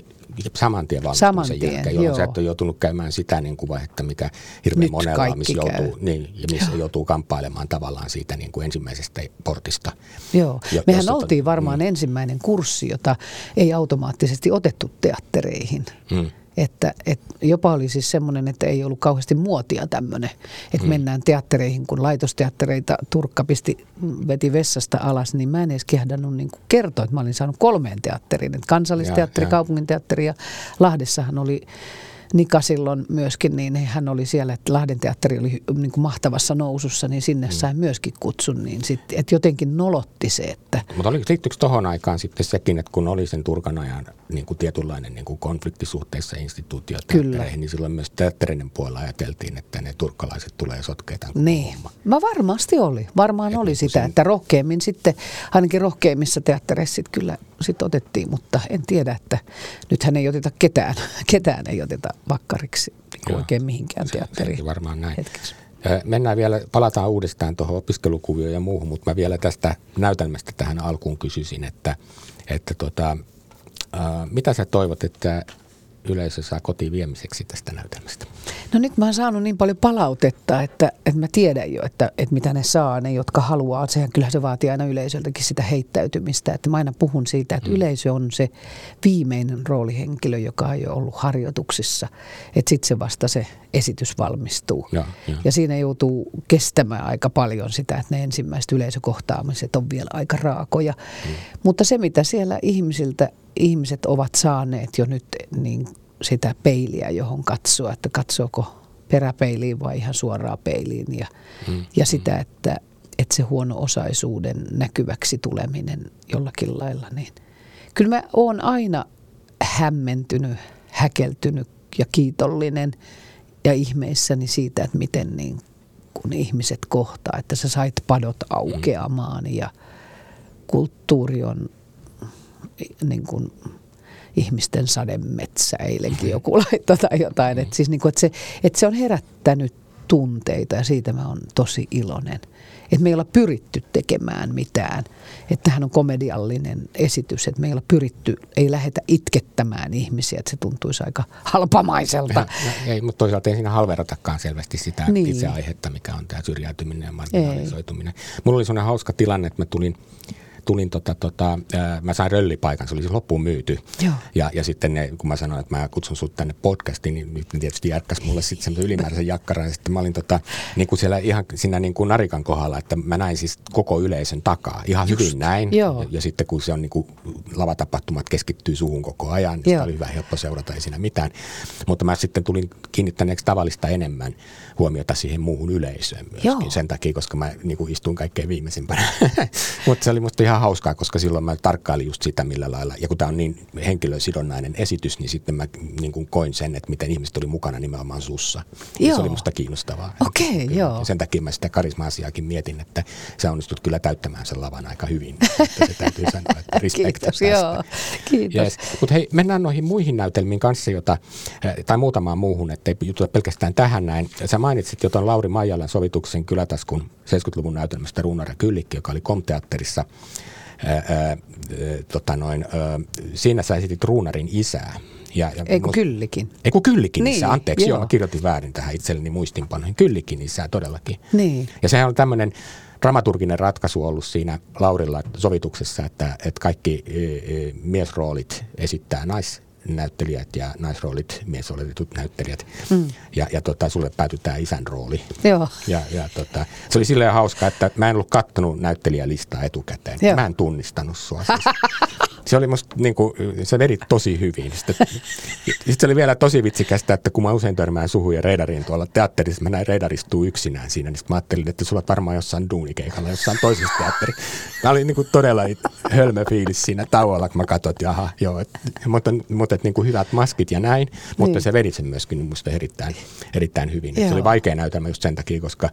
Saman tien valmistumisen jälkeen, jolloin joo. sä et ole joutunut käymään sitä niin kuin vaihetta, mitä hirveän monella, missä, joutuu, niin, ja missä joutuu kamppailemaan tavallaan siitä niin kuin ensimmäisestä portista. Joo, jo, mehän oltiin to... varmaan mm. ensimmäinen kurssi, jota ei automaattisesti otettu teattereihin. Mm. Että, että jopa oli siis semmoinen, että ei ollut kauheasti muotia tämmöinen, että mm. mennään teattereihin, kun laitosteattereita Turkka pisti, veti vessasta alas, niin mä en edes kehdannut niin kuin kertoa, että mä olin saanut kolmeen teatteriin, että Kansallisteatteri, ja, ja. Kaupunginteatteri ja Lahdessahan oli Nika silloin myöskin, niin hän oli siellä, että Lahden teatteri oli niin kuin mahtavassa nousussa, niin sinne mm. sai myöskin kutsun, niin sit, et jotenkin nolotti se, että... Mutta liittyykö tohon aikaan sitten sekin, että kun oli sen Turkan ajan niin kuin tietynlainen niin kuin konfliktisuhteessa instituutioteattereihin, niin silloin myös teatterinen puolella ajateltiin, että ne turkkalaiset tulee sotkeita. Niin, mä varmasti oli. Varmaan et oli niin sitä, sen... että rohkeammin sitten, ainakin rohkeimmissa teattereissa sitten kyllä sit otettiin, mutta en tiedä, että nythän ei oteta ketään, ketään ei oteta vakkariksi niin oikein mihinkään teatteriin. Se, varmaan näin. Hetkis. Mennään vielä, palataan uudestaan tuohon opiskelukuvioon ja muuhun, mutta mä vielä tästä näytelmästä tähän alkuun kysyisin, että, että tota, äh, mitä sä toivot, että yleisö saa kotiin viemiseksi tästä näytelmästä? No nyt mä oon saanut niin paljon palautetta, että, että mä tiedän jo, että, että mitä ne saa, ne jotka haluaa. Sehän kyllähän se vaatii aina yleisöltäkin sitä heittäytymistä. Että mä aina puhun siitä, että mm. yleisö on se viimeinen roolihenkilö, joka on jo ollut harjoituksissa. Että sitten se vasta se esitys valmistuu. Ja, ja. ja siinä joutuu kestämään aika paljon sitä, että ne ensimmäiset yleisökohtaamiset on vielä aika raakoja. Mm. Mutta se, mitä siellä ihmisiltä ihmiset ovat saaneet jo nyt niin sitä peiliä, johon katsoa, että katsoako peräpeiliin vai ihan suoraan peiliin ja, mm, ja sitä, että, että se huono-osaisuuden näkyväksi tuleminen jollakin lailla. Niin. Kyllä mä oon aina hämmentynyt, häkeltynyt ja kiitollinen ja ihmeissäni siitä, että miten niin, kun ihmiset kohtaa, että sä sait padot aukeamaan ja kulttuuri on niin kuin ihmisten sademetsä, eilenkin joku laittoi tai jotain. Mm. Että siis niin kuin, että se, että se on herättänyt tunteita ja siitä mä oon tosi iloinen. Että me ei olla pyritty tekemään mitään. Että tämähän on komediallinen esitys, että me ei olla pyritty, ei lähetä itkettämään ihmisiä, että se tuntuisi aika halpamaiselta. Ja, ja, ei, mutta toisaalta ei siinä halveratakaan selvästi sitä niin. itse aihetta, mikä on tämä syrjäytyminen ja marginalisoituminen. Ei. Mulla oli sellainen hauska tilanne, että mä tulin tulin, tota, tota, ää, mä sain röllipaikan, se oli siis loppuun myyty. Ja, ja sitten ne, kun mä sanoin, että mä kutsun sut tänne podcastiin, niin nyt tietysti jätkäs mulle sitten semmoisen ylimääräisen jakkaran. Ja sitten mä olin tota, niin kuin siellä ihan siinä niin kuin narikan kohdalla, että mä näin siis koko yleisön takaa. Ihan just hyvin näin. Ja, ja sitten kun se on niin kuin lavatapahtumat keskittyy suuhun koko ajan, niin sitä oli hyvä helppo seurata, ei siinä mitään. Mutta mä sitten tulin kiinnittäneeksi tavallista enemmän huomiota siihen muuhun yleisöön myöskin. Joo. Sen takia, koska mä niin kuin istuin kaikkein viimeisimpänä. Mutta se oli musta ihan hauskaa, koska silloin mä tarkkailin just sitä millä lailla. Ja kun tää on niin henkilösidonnainen esitys, niin sitten mä niin kuin koin sen, että miten ihmiset oli mukana nimenomaan sussa. Se oli musta kiinnostavaa. Okei, okay, joo. Sen takia mä sitä karisma-asiaakin mietin, että sä onnistut kyllä täyttämään sen lavan aika hyvin. Että se täytyy sanoa, että respekta tästä. Joo, kiitos. Yes. Mutta hei, mennään noihin muihin näytelmiin kanssa, jota, tai muutamaan muuhun, ettei jututa pelkästään tähän näin. Sä mainitsit jotain Lauri Maijalan sovituksen Kylätaskun seitsemänkymmentäluvun näytelmästä Ruunar ja Kyllikki, joka oli Komteatterissa. Ää, ää, tota noin, ää, siinä sä esitit Ruunarin isää. Ja, ja Eiku must... Kyllikin. Eiku Kyllikin niin, isä, anteeksi, joo. joo, mä kirjoitin väärin tähän itselleni muistinpanoihin. Kyllikin isää todellakin. Niin. Ja sehän on tämmöinen dramaturginen ratkaisu ollut siinä Laurilla sovituksessa, että, että kaikki e, e, miesroolit esittää nais näyttelijät ja naisroolit, miesoletetut näyttelijät. Mm. Ja, ja tota, sulle päätyi tämä isän rooli. Joo. Ja, ja tota, se oli silleen hauskaa, että mä en ollut kattonut näyttelijälistaa etukäteen. Joo. Mä en tunnistanut sua. Siis. Se oli musta niinku, se veri tosi hyvin. Sitten, sit se oli vielä tosi vitsikästä, että kun mä usein törmään suhun ja Reidariin tuolla teatterissa, mä näin Reidar istuu yksinään siinä, niin sit mä ajattelin, että sulla on varmaan jossain duunikeikalla, jossain toisessa teatterissa. Mä olin niinku todella hölmö fiilis siinä tauolla, kun mä katsoin, että jaha, joo, et, mutta, mutta et niinku hyvät maskit ja näin, mutta niin. Se veri sen myöskin musta erittäin, erittäin hyvin. Se oli vaikea näytelmä just sen takia, koska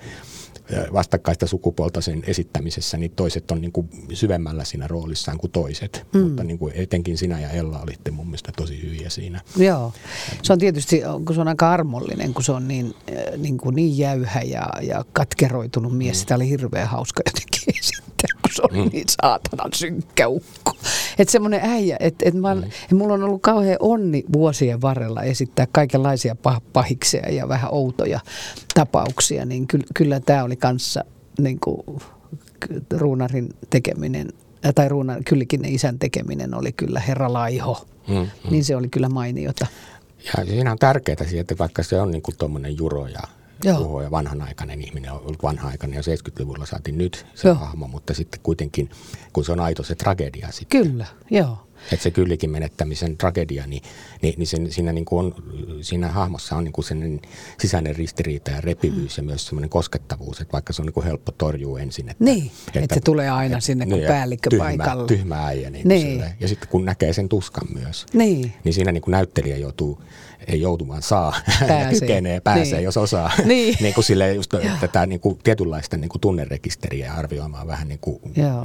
vastakkaista sukupuolta sen esittämisessä, niin toiset on niin kuin syvemmällä siinä roolissaan kuin toiset. Mm. Mutta niin kuin etenkin sinä ja Ella olitte mun mielestä tosi hyviä siinä. Joo. Se on tietysti, kun se on aika armollinen, kun se on niin, niin, kuin niin jäyhä ja, ja katkeroitunut mies. Mm. Sitä oli hirveän hauska jotenkin esittää, kun se on mm. niin saatanan synkkä ukko. Että semmoinen äijä, että et mm. et mulla on ollut kauhean onni vuosien varrella esittää kaikenlaisia pah- pahikseja ja vähän outoja tapauksia, niin ky- kyllä tämä oli kanssa niin kuin Ruunarin tekeminen, tai Ruunar, Kyllikin isän tekeminen oli kyllä herra Laiho, mm, mm. niin se oli kyllä mainiota. Ja siinä on tärkeää siihen, että vaikka se on niin kuin tuommoinen juro ja Joo. vanhanaikainen ihminen, on ollut vanha-aikainen ja seitsemänkymmentäluvulla saatiin nyt se joo. hahmo, mutta sitten kuitenkin, kun se on aito se tragedia sitten. Kyllä, joo. Että se Kyllikin menettämisen tragedia, niin, niin, niin sen, siinä, niin kuin on, siinä hahmossa on niin kuin sen sisäinen ristiriita ja repivyys mm. ja myös semmoinen koskettavuus, että vaikka se on niin kuin helppo torjua ensin. Että, niin, että, että se tulee aina et, sinne, kun niin, päällikköpaikalla. Tyhmä, tyhmä äijä. Niin niin. Ja sitten kun näkee sen tuskan myös, niin, niin siinä niin kuin näyttelijä joutuu, ei joutumaan saa, pääsee. Kykenee, pääsee, niin. jos osaa. Niin. niin kuin silleen just tätä niin kuin tietynlaista niin kuin tunnerekisteriä arvioimaan vähän niin kuin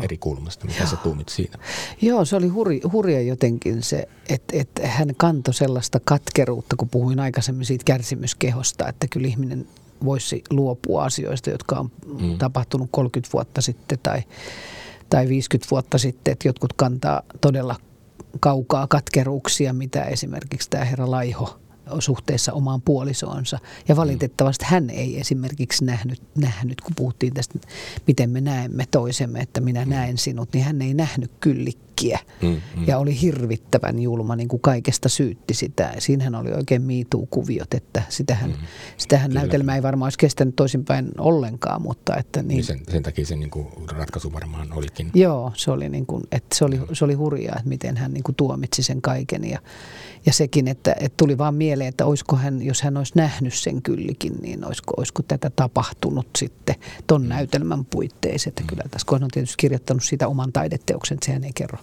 eri kulmasta, mitä Joo. sä tuumit siinä. Joo, se oli hurja. Hurri- jotenkin se, että, että hän kantoi sellaista katkeruutta, kun puhuin aikaisemmin siitä kärsimyskehosta, että kyllä ihminen voisi luopua asioista, jotka on mm. tapahtunut kolmekymmentä vuotta sitten tai, tai viisikymmentä vuotta sitten, että jotkut kantaa todella kaukaa katkeruuksia, mitä esimerkiksi tämä herra Laiho suhteessa omaan puolisoonsa. Ja valitettavasti hän ei esimerkiksi nähnyt, nähnyt, kun puhuttiin tästä, miten me näemme toisemme, että minä mm. näen sinut, niin hän ei nähnyt Kyllikkiä. Mm, mm. Ja oli hirvittävän julma, niin kuin kaikesta syytti sitä. Siinähän oli oikein Me Too-kuviot, että sitähän, mm. sitähän näytelmä ei varmaan olisi kestänyt toisinpäin ollenkaan, mutta että niin. niin sen, sen takia se niin kuin ratkaisu varmaan olikin. Joo, se oli, niin kuin, että se oli, se oli hurjaa, että miten hän niin kuin tuomitsi sen kaiken ja, ja sekin, että, että tuli vaan mieleen, että olisiko hän, jos hän olisi nähnyt sen Kyllikin, niin olisiko, olisiko tätä tapahtunut sitten ton mm. näytelmän puitteissa. Että mm. kyllä tässä on tietysti kirjoittanut sitä oman taideteoksen, että sehän ei kerro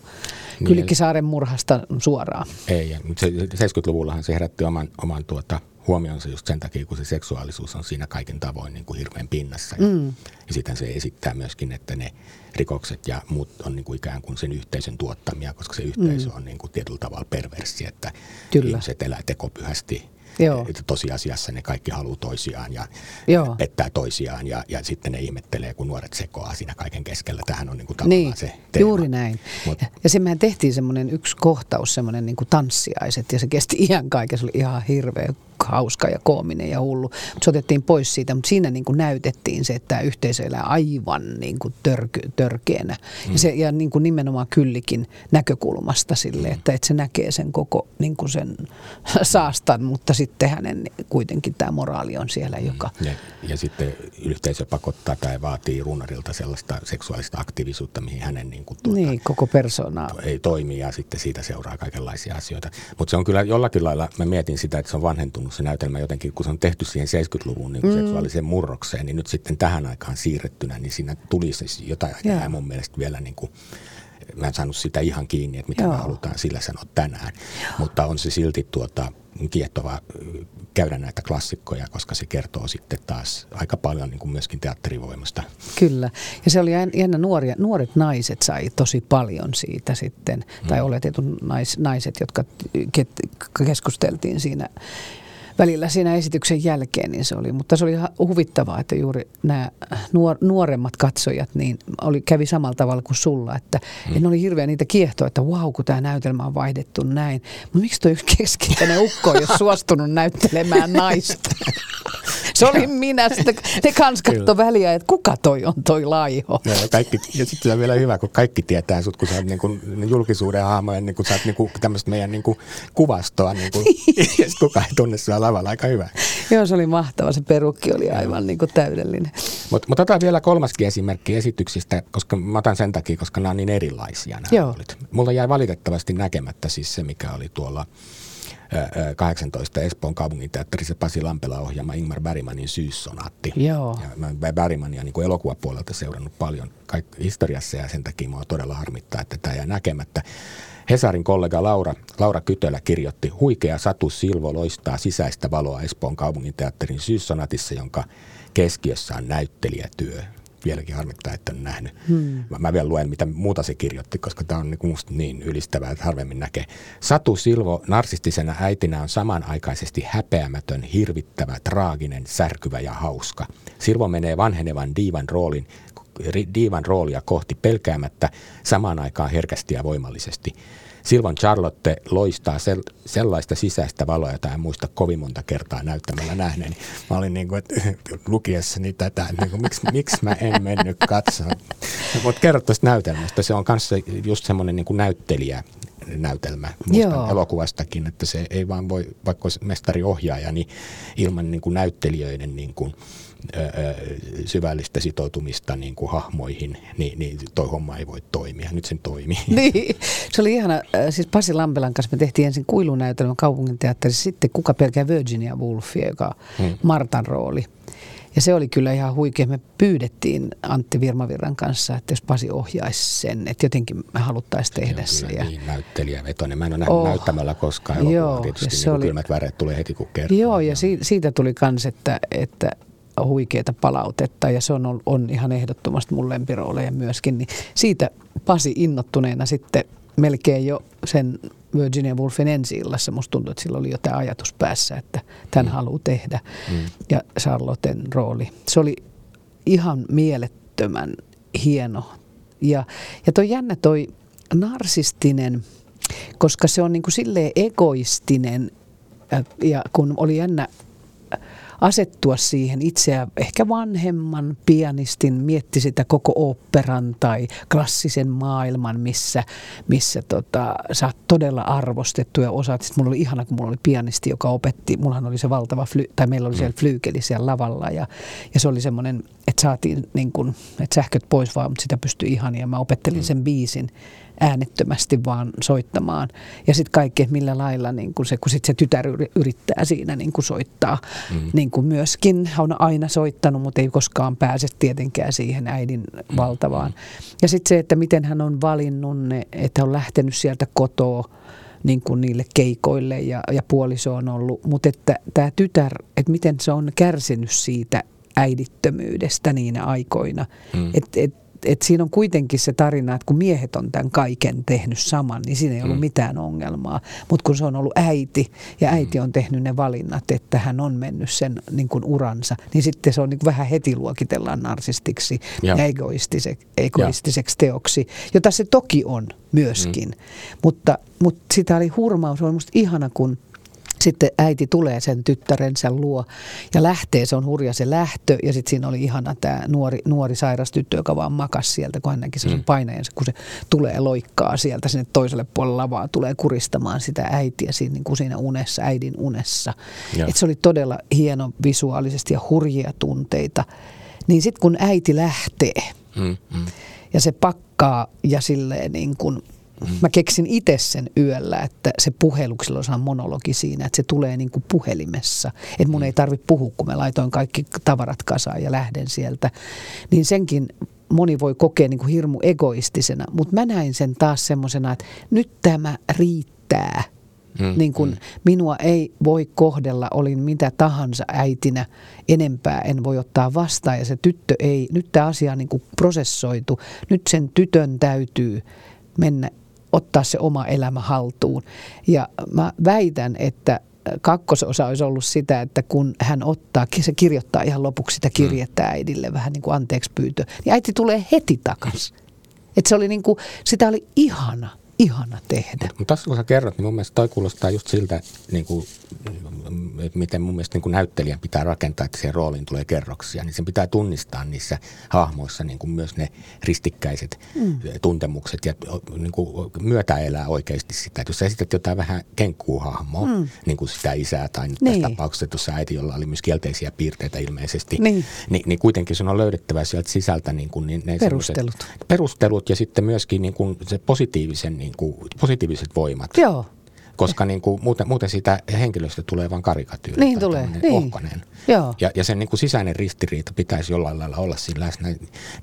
niin, Kyllikkisaaren murhasta suoraan. Ei, mutta seitsemänkymmentäluvullahan se herätti oman, oman tuota huomionsa just sen takia, kun se seksuaalisuus on siinä kaiken tavoin niin kuin hirveän pinnassa. Mm. Ja, ja sitten se esittää myöskin, että ne rikokset ja muut on niin kuin ikään kuin sen yhteisön tuottamia, koska se yhteisö mm. on niin kuin tietyllä tavalla perverssi, että Kyllä. ihmiset elää tekopyhästi. Joo. Että tosiasiassa ne kaikki haluaa toisiaan ja Joo. pettää toisiaan ja, ja sitten ne ihmettelee, kun nuoret sekoaa siinä kaiken keskellä. Tämähän on niin kuin tavallaan niin, se teema. Juuri näin. Mut. Ja se mehän tehtiin semmoinen yksi kohtaus, semmoinen niin kuin tanssiaiset ja se kesti ihan kaiken. Se oli ihan hirveä hauska ja koominen ja hullu. Mut se otettiin pois siitä, mutta siinä niin kuin näytettiin se, että tämä yhteisö elää aivan niin kuin törky, törkeänä. Mm. Ja, se, ja niin kuin nimenomaan Kyllikin näkökulmasta sille, mm. että, että se näkee sen koko niin kuin sen saastan, mutta sitten hänen kuitenkin tämä moraali on siellä, joka... Ja, ja sitten yhteisö pakottaa tai vaatii ruunarilta sellaista seksuaalista aktiivisuutta, mihin hänen niin kuin tuota, niin, koko persoonaa ei toimi ja sitten siitä seuraa kaikenlaisia asioita. Mutta se on kyllä jollakin lailla, mä mietin sitä, että se on vanhentunut se näytelmä jotenkin, kun se on tehty siihen seitsemänkymmentäluvun niin kuin mm. seksuaaliseen murrokseen, niin nyt sitten tähän aikaan siirrettynä, niin siinä tuli siis jotain aikaa mun mielestä vielä niin kuin, mä en saanut sitä ihan kiinni, että mitä Joo. me halutaan sillä sanoa tänään, Joo. mutta on se silti tuota kiehtovaa käydä näitä klassikkoja, koska se kertoo sitten taas aika paljon niin kuin myöskin teatterivoimasta. Kyllä, ja se oli jännä, nuoria, nuoret naiset sai tosi paljon siitä sitten, hmm. tai oletetun nais, naiset, jotka keskusteltiin siinä välillä siinä esityksen jälkeen, niin se oli, mutta se oli ihan huvittavaa, että juuri nämä nuor- nuoremmat katsojat niin oli, kävi samalla tavalla kuin sulla, että mm. ne oli hirveä niitä kiehtoa, että vau, wow, kun tämä näytelmä on vaihdettu näin, mutta miksi toi keskittäinen ukko ei ole suostunut näyttelemään naista? Se oli minä, sitten te kans katso väliä, että kuka toi on toi Laiho. No, kaikki, ja sitten se on vielä hyvä, kun kaikki tietää sut, kun sä oot niinku julkisuuden haama ja niinku sä oot niinku tämmöistä meidän niinku kuvastoa, niinku, ja sit kukaan ei tunne sua lavalla, aika hyvä. Joo, se oli mahtava, se perukki oli aivan niinku täydellinen. Mutta mut otan vielä kolmaskin esimerkki esityksistä, koska mä otan sen takia, koska nämä on niin erilaisia nämä olit. Mulla jäi valitettavasti näkemättä siis se, mikä oli tuolla kahdeksantoista Espoon kaupunginteatterissa Pasi Lampela ohjaama Ingmar Bergmanin Syyssonaatti. Joo. Ja mä Bergmania niin kuin elokuvapuolelta seurannut paljon historiassa ja sen takia mua todella harmittaa, että tämä jää näkemättä. Hesarin kollega Laura, Laura Kytölä kirjoitti: huikea Satu Silvo loistaa sisäistä valoa Espoon kaupunginteatterin Syyssonaatissa, jonka keskiössä on näyttelijätyö. Vieläkin harmittaa, että en nähnyt. Hmm. Mä, mä vielä luen, mitä muuta se kirjoitti, koska tämä on niin, musta niin ylistävää, että harvemmin näkee. Satu Silvo narsistisena äitinä on samanaikaisesti häpeämätön, hirvittävä, traaginen, särkyvä ja hauska. Silvo menee vanhenevan diivan, roolin, diivan roolia kohti pelkäämättä, samaan aikaan herkästi ja voimallisesti. Silvon Charlotte loistaa sel- sellaista sisäistä valoa, jota en muista kovin monta kertaa näyttämällä nähneeni. Mä olin niin kuin, lukiessani tätä, niin kuin, miksi, miksi mä en mennyt katsomaan. Mutta kerro tuosta näytelmästä. Se on kanssa just semmoinen niin kuin näyttelijänäytelmä. Muistan elokuvastakin, että se ei vaan voi, vaikka olisi mestariohjaaja, niin ilman niin kuin näyttelijöiden... Niin kuin, syvällistä sitoutumista niin kuin hahmoihin, niin, niin toi homma ei voi toimia. Nyt sen toimii. Niin. Se oli ihana. Siis Pasi Lampelan kanssa me tehtiin ensin kuilunäytelmä kaupunginteatterissa, sitten Kuka pelkää Virginia Woolfia, joka hmm. Martan rooli. Ja se oli kyllä ihan huikea. Me pyydettiin Antti Virmavirran kanssa, että jos Pasi ohjaisi sen, että jotenkin me haluttaisiin tehdä se. Ja niin, näyttelijävetoinen. Mä en ole nähnyt oh. näyttämällä koskaan elokuvaa. Tietysti niin oli... kylmät väreet tulee heti kun kertoo. Joo, ja si- siitä tuli kans, että, että huikeeta palautetta, ja se on, on ihan ehdottomasti mun lempirooleja myöskin, niin siitä Pasi innottuneena sitten melkein jo sen Virginia Woolfin ensi-illassa, musta tuntuu, että sillä oli jo tämä ajatus päässä, että tämän mm. haluaa tehdä, mm. ja Charlotten rooli. Se oli ihan mielettömän hieno, ja, ja toi jännä toi narsistinen, koska se on niin kuin silleen egoistinen, ja kun oli jännä asettua siihen itseä ehkä vanhemman pianistin, mietti sitä koko oopperan tai klassisen maailman, missä, missä tota, sä oot todella arvostettu ja osaat. Sitten mulla oli ihana, kun mulla oli pianisti, joka opetti. Mullahan oli se valtava, fly, tai meillä oli siellä flyykeli siellä lavalla ja, ja se oli semmoinen, että saatiin niin kun, että sähköt pois vaan, mutta sitä pystyi ihan ja mä opettelin mm. sen biisin äänettömästi vaan soittamaan. Ja sitten kaikki, millä lailla niin kun se, kun sit se tytär yrittää siinä niin kun soittaa, mm. niin kun myöskin on aina soittanut, mutta ei koskaan pääse tietenkään siihen äidin mm. valtavaan. Ja sitten se, että miten hän on valinnut ne, että on lähtenyt sieltä kotoa niin kuin niille keikoille ja, ja puoliso on ollut. Mutta että tämä tytär, että miten se on kärsinyt siitä äidittömyydestä niinä aikoina, mm. että et, Et siinä on kuitenkin se tarina, että kun miehet on tämän kaiken tehnyt saman, niin siinä ei ollut mm. mitään ongelmaa. Mutta kun se on ollut äiti ja äiti on tehnyt ne valinnat, että hän on mennyt sen niin kuin uransa, niin sitten se on niin kuin vähän heti luokitellaan narsistiksi ja egoistise, egoistiseksi ja teoksi, jota se toki on myöskin. Mm. Mutta, mutta sitä oli hurmaus. Se oli musta ihana, kun sitten äiti tulee sen tyttärensä luo ja lähtee, se on hurja se lähtö. Ja sitten siinä oli ihana tämä nuori, nuori sairas tyttö, joka vaan makasi sieltä, kun hän näki sen mm. painajansa, kun se tulee loikkaa sieltä sinne toiselle puolelle lavaa, tulee kuristamaan sitä äitiä siinä, niin kuin siinä unessa, äidin unessa. Et se oli todella hieno visuaalisesti ja hurjia tunteita. Niin sitten kun äiti lähtee mm, mm. ja se pakkaa ja silleen niin kuin, mä keksin itse sen yöllä, että se puhelu, silloin on monologi siinä, että se tulee niin kuin puhelimessa. Että mun ei tarvitse puhua, kun mä laitoin kaikki tavarat kasaan ja lähden sieltä. Niin senkin moni voi kokea niin kuin hirmu egoistisena, mutta mä näin sen taas semmosena, että nyt tämä riittää. Mm, niin kun mm. minua ei voi kohdella, olin mitä tahansa äitinä, enempää en voi ottaa vastaan ja se tyttö ei, nyt tämä asia on niin kuin prosessoitu, nyt sen tytön täytyy mennä ottaa se oma elämä haltuun. Ja mä väitän, että kakkososa olisi ollut sitä, että kun hän ottaa, se kirjoittaa ihan lopuksi sitä kirjettä äidille, vähän niin kuin anteeksi pyytö, niin äiti tulee heti takaisin. Että se oli niin kuin, sitä oli ihana. Ihana tehdä. Mutta tässä kun sä kerrot, niin mun mielestä toi kuulostaa just siltä, niin kuin, miten mun mielestä niin kuin näyttelijän pitää rakentaa, että siihen rooliin tulee kerroksia. Niin sen pitää tunnistaa niissä hahmoissa niin kuin myös ne ristikkäiset mm. tuntemukset ja niin kuin myötä elää oikeasti sitä. Että jos sä esität jotain vähän kenkkuuhahmoa, mm. niin kuin sitä isää tai nyt niin. Tässä tapauksessa tuossa äiti, jolla oli myös kielteisiä piirteitä ilmeisesti, niin, niin, niin kuitenkin sun on löydettävä sieltä sisältä niin kuin, niin ne perustelut. perustelut ja sitten myöskin niin kuin se positiivisen niin kuin positiiviset voimat. Joo. Koska niin kuin, muuten, muuten siitä henkilöstä tulee vain karikatyyri. Niin tulee. Niin. Ja, ja sen niin kuin sisäinen ristiriita pitäisi jollain lailla olla siinä läsnä.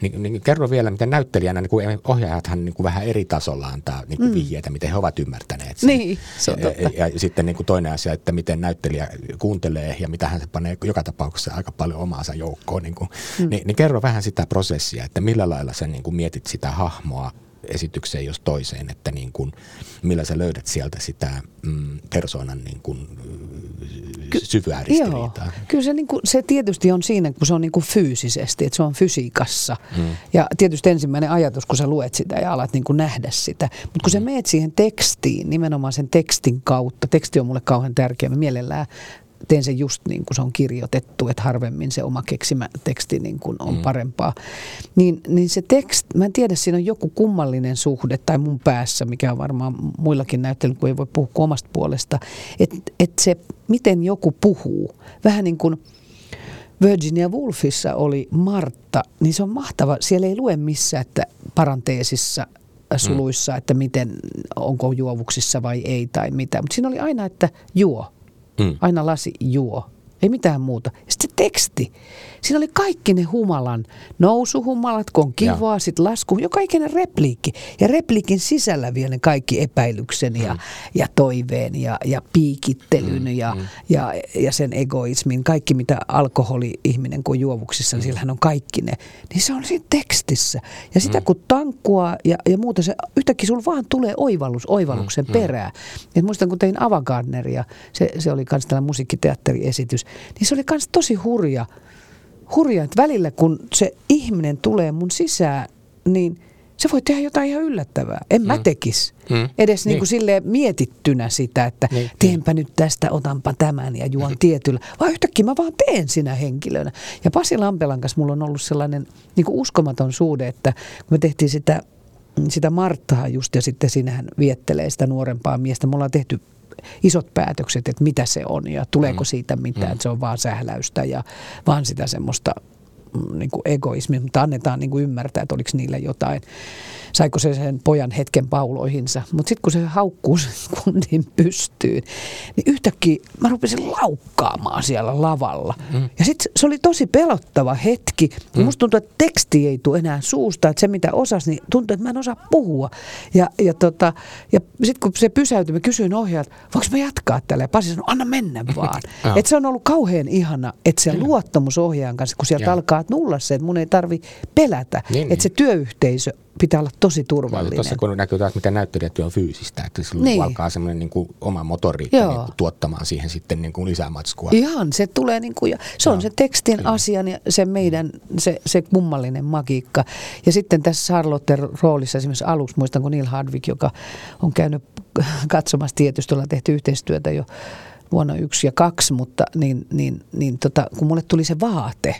Niin, niin, kerro vielä, miten näyttelijänä niin ohjaajathan niin kuin vähän eri tasolla antaa niin kuin mm. vihjeitä, miten he ovat ymmärtäneet sen. Niin, se on totta. Ja, ja sitten niin kuin toinen asia, että miten näyttelijä kuuntelee ja mitä hän se panee joka tapauksessa aika paljon omaansa joukkoon. Niin, kuin, mm. niin, niin kerro vähän sitä prosessia, että millä lailla sä niin kuin mietit sitä hahmoa esitykseen jos toiseen, että niin kuin, millä sä löydät sieltä sitä mm, persoonan niin kuin, Ky- syvää ristiriitaa. Joo. Kyllä se, niin kuin, se tietysti on siinä, kun se on niin kuin fyysisesti, että se on fysiikassa. Mm. Ja tietysti ensimmäinen ajatus, kun sä luet sitä ja alat niin kuin nähdä sitä. Mutta kun mm. sä meet siihen tekstiin, nimenomaan sen tekstin kautta, teksti on mulle kauhean tärkeä, mä mielellään teen sen just niin kuin se on kirjoitettu, että harvemmin se oma keksimä teksti niin kuin on mm. parempaa. Niin, niin se teksti, mä en tiedä, siinä on joku kummallinen suhde tai mun päässä, mikä on varmaan muillakin näyttelyllä, kun ei voi puhua omasta puolesta, että et se, miten joku puhuu, vähän niin kuin Virginia Woolfissa oli Martta, niin se on mahtava, siellä ei lue missään, että paranteesissa suluissa, mm. että miten, onko juovuksissa vai ei tai mitä, mutta siinä oli aina, että juo. Mm. Aina lasi juo. Ei mitään muuta. Ja sitten se teksti. Siinä oli kaikki ne humalan nousuhumalat, kun on kivaa, sitten lasku, joka ikinen repliikki. Ja repliikin sisällä vielä ne kaikki epäilyksen ja, mm. ja toiveen ja, ja piikittelyn mm. Ja, mm. Ja, ja sen egoismin. Kaikki, mitä alkoholi-ihminen kun juovuksissa, niin mm. sillähän on kaikki ne. Niin se on siinä tekstissä. Ja sitä mm. kun tankkua ja, ja muuta, se yhtäkkiä sulla vaan tulee oivallus, oivalluksen mm. perää. Et muistan, kun tein Avantgarderia, se, se oli myös tällainen musiikkiteatteriesitys, niin se oli myös tosi hurja, hurja, että välillä kun se ihminen tulee mun sisään, niin se voi tehdä jotain ihan yllättävää. En mm. mä tekisi. Mm. Edes niin. Niin kuin silleen mietittynä sitä, että niin. teenpä nyt tästä, otanpa tämän ja juon tietyllä. Vaan yhtäkkiä mä vaan teen sinä henkilönä. Ja Pasi Lampelan kanssa mulla on ollut sellainen niin kuin uskomaton suhde, että kun me tehtiin sitä, sitä Marttaa just ja sitten siinähän viettelee sitä nuorempaa miestä. Me ollaan tehty isot päätökset, että mitä se on ja tuleeko siitä mitään, että se on vaan sähläystä ja vaan sitä semmoista niin kuin egoismia, mutta annetaan niin kuin ymmärtää, että oliko niillä jotain, saiko se sen pojan hetken pauloihinsa. Mutta sitten kun se haukkuu sen kunnin pystyyn, niin yhtäkkiä mä rupesin laukkaamaan siellä lavalla. Mm. Ja sitten se oli tosi pelottava hetki. Mm. Musta tuntuu, että teksti ei tule enää suusta, että se mitä osas, niin tuntuu, että mä en osaa puhua. Ja, ja, tota, ja sitten kun se pysäytyi, mä kysyin ohjaajalta, voinko mä jatkaa tällä? Ja Pasi sanoi, anna mennä vaan. Oh. Että se on ollut kauhean ihana, että se luottamus ohjaajan kanssa, kun sieltä yeah. alkaa nulla se, että mun ei tarvi pelätä, niin, että niin. se työyhteisö pitää olla tosi turvallinen. Tuossa kun näkyy taas, miten näyttelijätyö on fyysistä, että silloin niin. alkaa semmoinen niin kuin oma motoriikka niin tuottamaan siihen sitten niin kuin lisämatskua. Ihan, se tulee niin kuin, ja se Joo. on se tekstin Kyllä. asian ja se meidän, se, se kummallinen magiikka. Ja sitten tässä Charlotten roolissa esimerkiksi aluksi, muistan kun Neil Hardwick, joka on käynyt katsomassa tietysti, ollaan tehty yhteistyötä jo vuonna yksi ja kaksi, mutta niin, niin, niin tota, kun mulle tuli se vaate,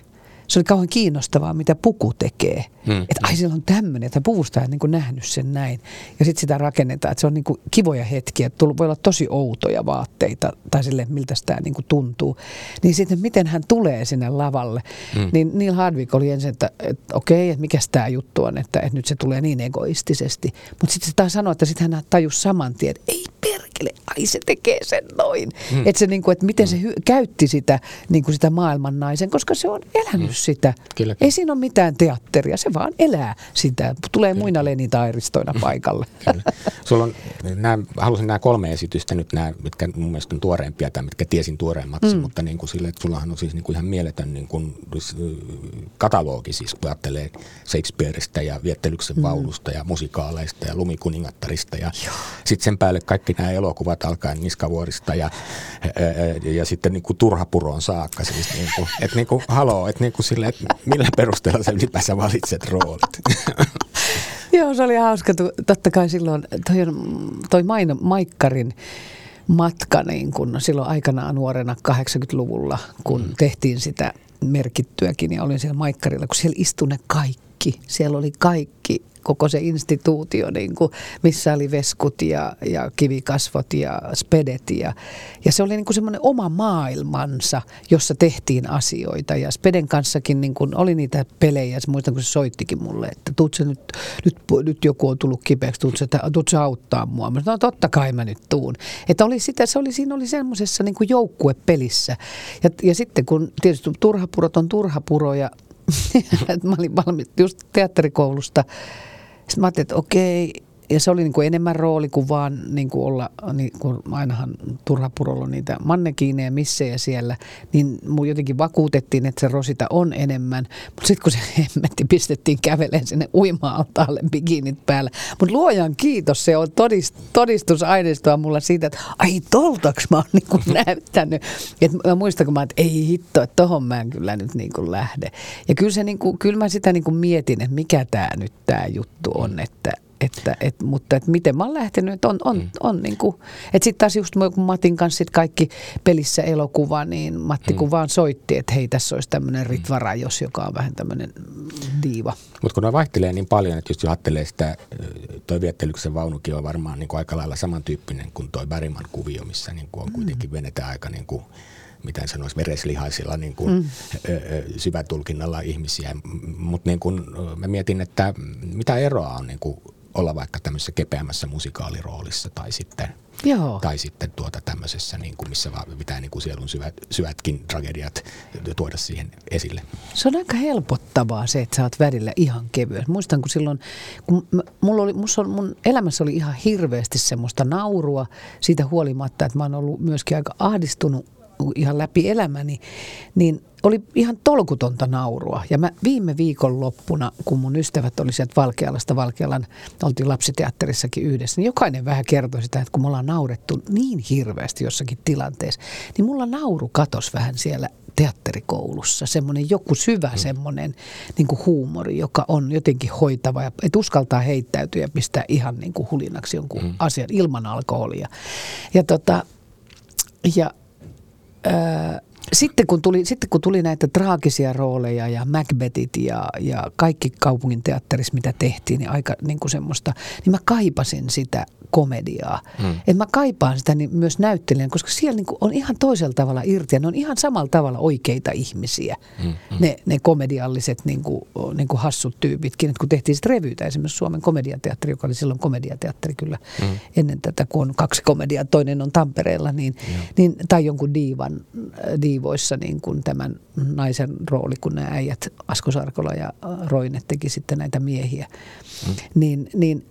se oli kauhean kiinnostavaa, mitä puku tekee. Hmm. Että ai, siellä on tämmöinen, että puvusta ei niin kuin nähnyt sen näin. Ja sitten sitä rakennetaan, että se on niin kuin kivoja hetkiä. Tull, voi olla tosi outoja vaatteita tai silleen, miltä sitä niin kuin tuntuu. Niin sitten, miten hän tulee sinne lavalle. Hmm. Niin Neil Hardwick oli ensin, että, että okei, että mikäs tämä juttu on, että, että nyt se tulee niin egoistisesti. Mutta sitten se taas sanoi, että sitten hän tajusi saman tien, että ei perkele, ai se tekee sen noin. Hmm. Että niin kuin, että miten hmm. se hy- käytti sitä, niin kuin sitä maailman naisen, koska se on elänyt hmm. sitä. Kyllä. Ei siinä ole mitään teatteria, se vaan elää sitä. Tulee Kyllä. muina lenitairistoina paikalle. Kyllä. Sulla on, nämä, halusin nämä kolme esitystä nyt, nämä, mitkä mun mielestä on tuoreempia tai mitkä tiesin tuoreemmaksi, mm. mutta niin kuin sille, että sullahan on siis niin kuin ihan mieletön niin kuin katalogi, siis kun ajattelee Shakespeareista ja Viettelyksen vaulusta mm. ja musikaaleista ja Lumikuningattarista ja sitten sen päälle kaikki nämä elokuvat alkaen Niskavuorista ja, ja, ja sitten niin kuin Turhapuroon saakka. Siis niin kuin, että niin kuin, haloo, että niin kuin sille, että millä perusteella sä ylipäänsä valitset roolit? Joo, se oli hauska. Totta kai silloin toi, toi maino, Maikkarin matka niin kun silloin aikanaan nuorena kahdeksankymmentäluvulla, kun mm. tehtiin sitä merkittyäkin ja olin siellä Maikkarilla, kun siellä istui ne kaikki. Siellä oli kaikki, koko se instituutio, niin kun, missä oli veskut ja, ja kivikasvot ja spedet. Ja, ja se oli niin kun semmoinen oma maailmansa, jossa tehtiin asioita. Ja speden kanssakin niin kun oli niitä pelejä. Muistan, kun se soittikin mulle, että tuutko nyt, nyt, nyt joku on tullut kipeäksi, tuutko, tuutko auttaa mua? Mä sanoin, no totta kai mä nyt tuun. Että oli sitä, se oli, siinä oli semmoisessa niin kun joukkuepelissä. Ja, ja sitten kun tietysti turhapurot on turhapuroja, mä olin valmis just teatterikoulusta. Sitten mä ajattelin, että okei, ja se oli niin kuin enemmän rooli kuin vaan niin kuin olla, niin kuin ainahan turhapurolla niitä mannekiineja missejä siellä, niin mun jotenkin vakuutettiin, että se rosita on enemmän. Mutta sitten kun se hemmetti pistettiin käveleen sinne uima-altaalle bikinit päällä. Mutta luojan kiitos, se on todist- todistusaineistoa mulla siitä, että ai toltaks mä oon niin kuin näyttänyt. Et mä muistan, kun mä että ei hitto, että tohon mä en kyllä nyt niin kuin lähde. Ja kyllä, se niin kuin, kyllä mä sitä niin kuin mietin, että mikä tämä nyt tämä juttu on, että Että, et, mutta et miten mä oon lähtenyt, että on, on, mm. on niin kuin, että sitten taas just kun Matin kanssa sit kaikki pelissä elokuva, niin Matti mm. kun vaan soitti, että hei, tässä olisi tämmöinen Ritva Rajos, joka on vähän tämmöinen diiva. Mutta kun ne vaihtelee niin paljon, että just ajattelee sitä, toi Viettelyksen vaunukin on varmaan niin kuin aika lailla samantyyppinen kuin toi Bergman kuvio, missä niin kuin on kuitenkin venetään aika niin kuin, miten sanoisi, vereslihaisilla niin kuin, mm. syvätulkinnalla ihmisiä, mutta niin kuin mä mietin, että mitä eroa on niin kuin olla vaikka tämmöisessä kepeämässä musikaaliroolissa tai sitten, tai sitten tuota tämmöisessä, niin kuin missä vaan pitää niin kuin sielun syvät, syvätkin tragediat tuoda siihen esille. Se on aika helpottavaa se, että sä oot välillä ihan kevyen. Muistan, kun silloin, kun mulla oli, mun elämässä oli ihan hirveästi semmoista naurua siitä huolimatta, että mä oon ollut myöskin aika ahdistunut ihan läpi elämäni, niin oli ihan tolkutonta naurua. Ja mä viime viikon loppuna, kun mun ystävät oli sieltä Valkealasta, Valkealan, oltiin lapsiteatterissakin yhdessä, niin jokainen vähän kertoi sitä, että kun me ollaan naurettu niin hirveästi jossakin tilanteessa, niin mulla nauru katosi vähän siellä teatterikoulussa. Semmoinen joku syvä semmoinen niin kuin huumori, joka on jotenkin hoitava, ja et uskaltaa heittäytyä ja pistää ihan niin kuin hulinaksi jonkun mm. asian ilman alkoholia. Ja tota, ja Sitten kun, tuli, sitten kun tuli näitä traagisia rooleja ja Macbethit ja, ja kaikki kaupunginteatterissa, mitä tehtiin, niin aika niin kuin semmoista, niin mä kaipasin sitä komediaa. Mm. Et mä kaipaan sitä niin myös näyttelijän, koska siellä niin kuin on ihan toisella tavalla irti ja ne on ihan samalla tavalla oikeita ihmisiä, mm, mm. Ne, ne komedialliset niin kuin, niin kuin hassut tyypitkin. Et kun tehtiin sitten revyytä, esimerkiksi Suomen komediateatteri, joka oli silloin komediateatteri kyllä mm. ennen tätä, kun on kaksi komediaa, toinen on Tampereella, niin, mm. niin, tai jonkun diivan, diivoissa niin kuin tämän naisen rooli, kun nämä äijät, Asko Sarkola ja Roine teki sitten näitä miehiä, mm. niin, niin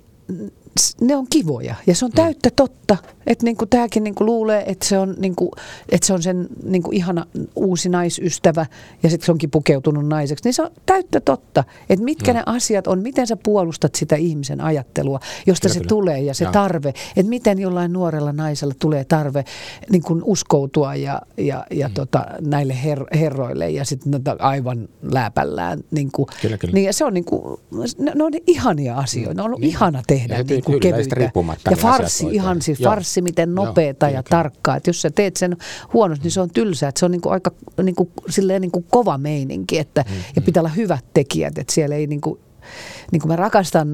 ne on kivoja ja se on täyttä mm. totta, että niinku tämäkin niinku luulee, että se on niinku, että se on sen niinku ihana uusi naisystävä ja sitten se onkin pukeutunut naiseksi, niin se on täyttä totta, että mitkä mm. ne asiat on, miten sä puolustat sitä ihmisen ajattelua, josta kyllä, se kyllä. tulee ja se ja. tarve, että miten jollain nuorella naisella tulee tarve niinku uskoutua ja, ja, ja mm. tota, näille her- herroille ja sitten aivan lääpällään. Niinku. Kyllä, kyllä. Niin, ja se on niinku, ne, ne on ihania asioita, ne on ollut niin. ihana tehdä niitä. niin kuin kevyitä. Ja farssi, ihan siis farssi, miten nopeata ja tarkkaa. Että jos sä teet sen huonosti, niin se on tylsää. Että se on niin kuin aika niin kuin, silleen niin kuin kova meininki. Että, mm-hmm. Ja pitää olla hyvät tekijät, että siellä ei niin kuin... Niin kuin mä rakastan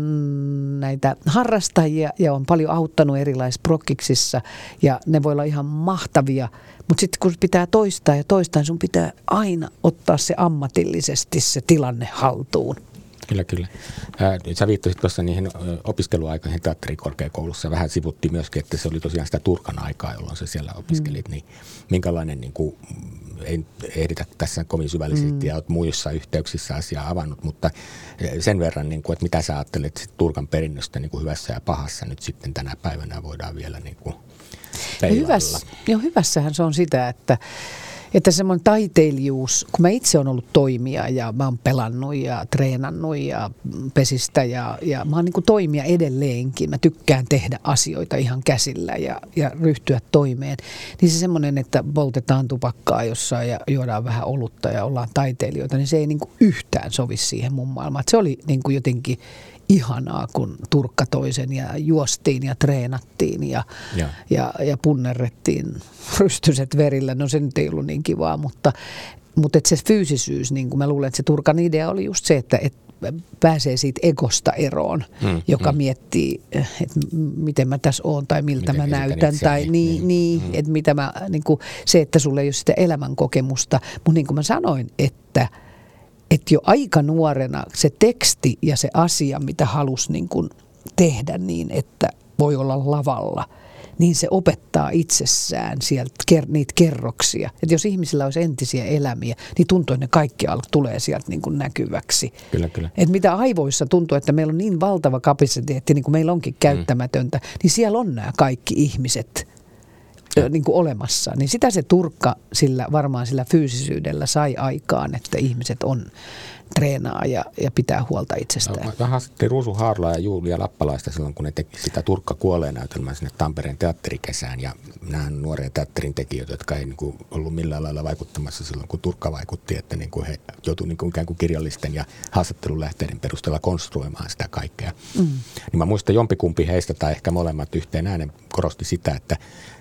näitä harrastajia ja on paljon auttanut erilaisissa prokkiksissa ja ne voi olla ihan mahtavia, mutta sitten kun pitää toistaa ja toistaa, sun pitää aina ottaa se ammatillisesti se tilanne haltuun. Kyllä, kyllä. Ää, sä viittasit tuossa niihin opiskeluaikoihin teatterikorkeakoulussa. Vähän sivuttiin myöskin, että se oli tosiaan sitä Turkan aikaa, jolloin sä siellä opiskelit. Mm. Niin, minkälainen, niin kuin, ei ehditä tässä kovin syvällisesti mm. ja olet muissa yhteyksissä asiaa avannut, mutta sen verran, niin kuin, että mitä sä ajattelet sit Turkan perinnöstä niin kuin hyvässä ja pahassa nyt sitten tänä päivänä voidaan vielä niin kuin peilailla. Hyvässä, jo hyvässähän se on sitä, että Että semmoinen taiteilijuus, kun mä itse olen ollut toimija ja mä oon pelannut ja treenannut ja pesistä ja, ja mä oon niin kuin toimija edelleenkin. Mä tykkään tehdä asioita ihan käsillä ja, ja ryhtyä toimeen. Niin se semmoinen, että poltetaan tupakkaa jossain ja juodaan vähän olutta ja ollaan taiteilijoita, niin se ei niin kuin yhtään sovi siihen mun maailmaan. Et se oli niin kuin jotenkin ihanaa, kun Turkka toisen ja juostiin ja treenattiin ja, ja. ja, ja punnerrettiin rystyset verillä. No se nyt ei ollut niin kivaa, mutta, mutta et se fyysisyys, niin kuin mä luulen, että se Turkan idea oli just se, että et pääsee siitä egosta eroon, hmm, joka hmm. miettii, että miten mä tässä oon tai miltä miten mä näytän tai niin, niin, niin hmm. että mitä mä, niin kuin, se, että sulla ei ole sitä elämänkokemusta, mutta niin kuin mä sanoin, että Että jo aika nuorena se teksti ja se asia, mitä halusi niin kun tehdä niin, että voi olla lavalla, niin se opettaa itsessään sieltä ker- niitä kerroksia. Että jos ihmisillä olisi entisiä elämiä, niin tuntuu, että ne kaikki al- tulee sieltä niin kun näkyväksi. Kyllä, kyllä. Että mitä aivoissa tuntuu, että meillä on niin valtava kapasiteetti, niin kuin meillä onkin käyttämätöntä, mm. niin siellä on nämä kaikki ihmiset niin kuin olemassa, niin sitä se Turkka sillä, varmaan sillä fyysisyydellä sai aikaan, että ihmiset on treenaa ja, ja pitää huolta itsestään. Mä haastattelin Ruusu Haarlaa ja Julia Lappalaista silloin, kun ne teki sitä Turkka kuolee -näytelmää sinne Tampereen teatterikesään. Ja nämä nuoria teatterin tekijöitä, jotka ei niin kuin ollut millään lailla vaikuttamassa silloin, kun Turkka vaikutti, että niin kuin he joutuivat niin kuin ikään kuin kirjallisten ja haastattelulähteiden perusteella konstruoimaan sitä kaikkea. Mm. Niin mä muistan, jompikumpi heistä tai ehkä molemmat yhteen äänen korosti sitä, että,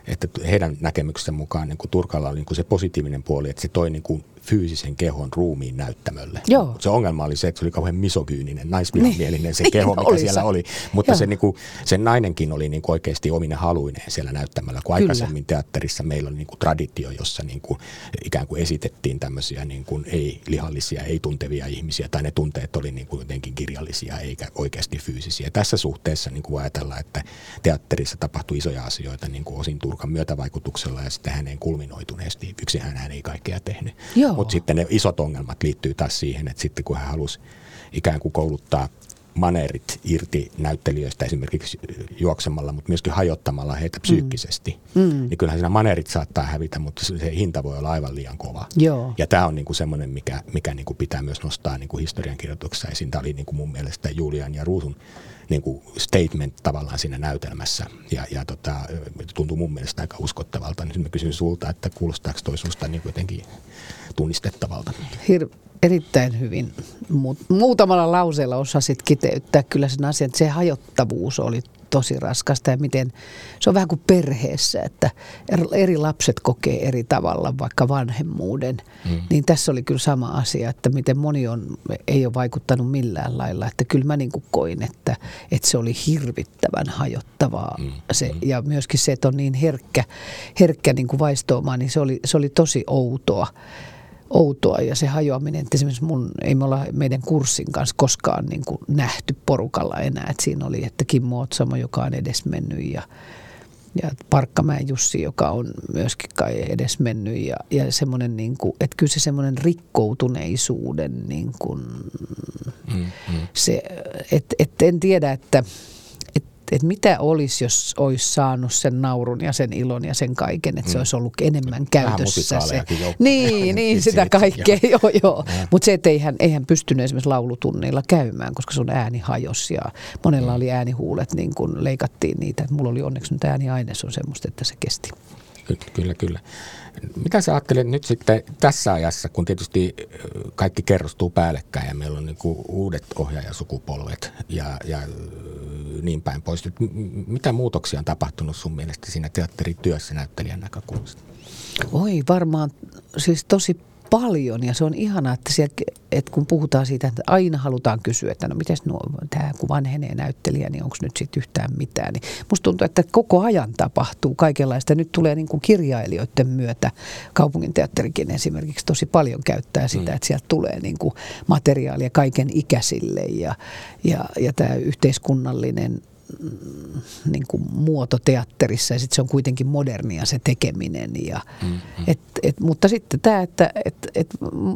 että heidän näkemyksensä mukaan niin kuin Turkalla oli niin kuin se positiivinen puoli, että se toi niin kuin fyysisen kehon ruumiin näyttämölle. Joo. Se ongelma oli se, että se oli kauhean misogyyninen, naisvihamielinen se keho, mikä oli siellä se. oli. Mutta se, niin kuin, sen nainenkin oli niin kuin oikeasti omine haluineen siellä näyttämällä, kun Kyllä. aikaisemmin teatterissa meillä oli niin kuin traditio, jossa niin kuin ikään kuin esitettiin tämmöisiä niin kuin ei-lihallisia, ei-tuntevia ihmisiä, tai ne tunteet oli niin kuin jotenkin kirjallisia eikä oikeasti fyysisiä. Tässä suhteessa niin kuin ajatellaan, että teatterissa tapahtui isoja asioita niin kuin osin Turkan myötävaikutuksella ja sitten häneen kulminoituneesti. Yksinhän hän ei kaikkea tehnyt. Joo. Mutta sitten ne isot ongelmat liittyy taas siihen, että sitten kun hän halusi ikään kuin kouluttaa maneerit irti näyttelijöistä esimerkiksi juoksemalla, mutta myöskin hajottamalla heitä psyykkisesti, mm. Mm. niin kyllähän siinä maneerit saattaa hävitä, mutta se hinta voi olla aivan liian kova. Joo. Ja tämä on niinku semmoinen, mikä, mikä niinku pitää myös nostaa niinku historiankirjoituksessa esiin. Tämä oli niinku mun mielestä Julian ja Ruusun niinku statement tavallaan siinä näytelmässä, ja, ja tota, tuntuu mun mielestä aika uskottavalta. Nyt mä kysyn sulta, että kuulostaako toi susta niinku jotenkin tunnistettavalta? Hir- Erittäin hyvin. Muutamalla lauseella osasit kiteyttää kyllä sen asian, että se hajottavuus oli tosi raskasta ja miten, se on vähän kuin perheessä, että eri lapset kokee eri tavalla vaikka vanhemmuuden. Mm. Niin tässä oli kyllä sama asia, että miten moni on, ei ole vaikuttanut millään lailla. Että kyllä mä niin kuin koin, että, että se oli hirvittävän hajottavaa. Mm. Se, ja myöskin se, että on niin herkkä, herkkä niin kuin vaistoamaan, niin se oli, se oli tosi outoa. outoa ja se hajoaminen, että esimerkiksi mun, ei me olla meidän kurssin kanssa koskaan niin kuin nähty porukalla enää, että siinä oli, että Kimmo Otsamo, joka on edesmennyt ja, ja Parkkamäen Jussi, joka on myöskin kai edesmennyt ja, ja semmoinen, niin kuin, että kyllä se semmoinen rikkoutuneisuuden niin kuin mm, mm. se, että et en tiedä, että että mitä olisi, jos olisi saanut sen naurun ja sen ilon ja sen kaiken, että se olisi ollut enemmän käytössä. Se. Niin, niin sitä kaikkea, joo, joo. Mutta se, että eihän, eihän pystynyt esimerkiksi laulutunneilla käymään, koska sun ääni hajosi ja monella oli äänihuulet, niin kun leikattiin niitä. Mulla oli onneksi nyt ääniaines on semmoista, että se kesti. Kyllä, kyllä. Mitä sä ajattelet nyt sitten tässä ajassa, kun tietysti kaikki kerrostuu päällekkäin ja meillä on niin kuin uudet ohjaajasukupolvet ja, ja niin päin pois. Mitä muutoksia on tapahtunut sun mielestä siinä teatterityössä näyttelijän näkökulmasta? Oi, varmaan siis tosi paljon, ja se on ihanaa, että, sieltä, että kun puhutaan siitä, että aina halutaan kysyä, että no mites nuo, tämä kun vanhenee näyttelijä, niin onko nyt sitten yhtään mitään. Niin musta tuntuu, että koko ajan tapahtuu kaikenlaista. Nyt tulee niin kuin kirjailijoiden myötä, kaupunginteatterikin esimerkiksi tosi paljon käyttää sitä, mm. että sieltä tulee niin kuin materiaalia kaiken ikäisille ja, ja, ja tämä yhteiskunnallinen niin kuin muoto teatterissa, ja sitten se on kuitenkin modernia se tekeminen. Ja, mm-hmm. et, et, mutta sitten tämä, että et, et,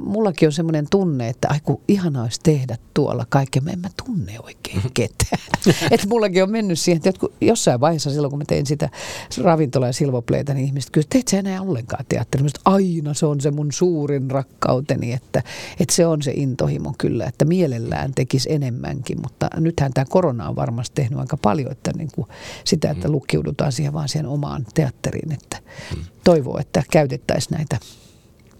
mullakin on semmoinen tunne, että aiku ihana olisi tehdä tuolla kaikkea, en mä tunne oikein ketään. Mm-hmm. Että mullakin on mennyt siihen, että jossain vaiheessa silloin, kun mä tein sitä ravintola- ja silvopleitä, niin ihmiset kysyivät, teet sä enää ollenkaan teatteria? Aina se on se mun suurin rakkauteni, että, että se on se intohimo kyllä, että mielellään tekisi enemmänkin, mutta nythän tämä korona on varmasti tehnyt aika paljon, että niin kuin sitä, että lukkiudutaan siihen vaan siihen omaan teatteriin, että toivoo, että käytettäisiin näitä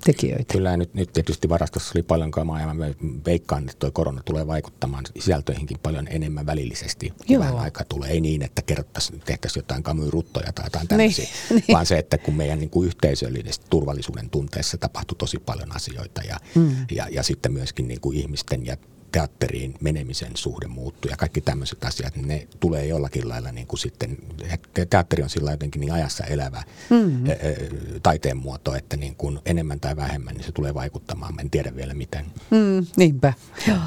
tekijöitä. Kyllä nyt, nyt tietysti varastossa oli paljon kamaa, ja mä veikkaan, että tuo korona tulee vaikuttamaan sisältöihinkin paljon enemmän välillisesti. Vähän aikaa tulee, ei niin, että kerrottaisiin, tehtäisiin jotain kamyruttoja tai jotain tämmöisiä, niin, vaan niin. Se, että kun meidän niin kuin yhteisöllisessä turvallisuuden tunteessa tapahtui tosi paljon asioita, ja, mm. ja, ja sitten myöskin niin kuin ihmisten ja teatteriin menemisen suhde muuttuu ja kaikki tämmöiset asiat, ne tulee jollakin lailla niin kuin sitten, teatteri on sillä jotenkin niin ajassa elävä mm-hmm. taiteen muoto, että niin kuin enemmän tai vähemmän niin se tulee vaikuttamaan, mä en tiedä vielä miten. Mm, niinpä. Ja.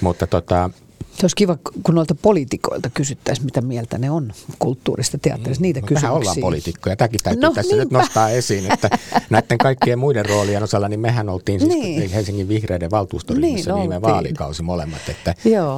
Mutta tota... Se olisi kiva, kun noilta poliitikoilta kysyttäisiin, mitä mieltä ne on kulttuurista teatterista, niitä no, kysymyksiä. Mehän ollaan poliitikkoja. Tämäkin täytyy no, tässä niinpä. nyt nostaa esiin, että näiden kaikkien muiden roolien osalla, niin mehän oltiin siis niin. Helsingin vihreiden valtuustoryhmässä niin, viime vaalikausi molemmat. Että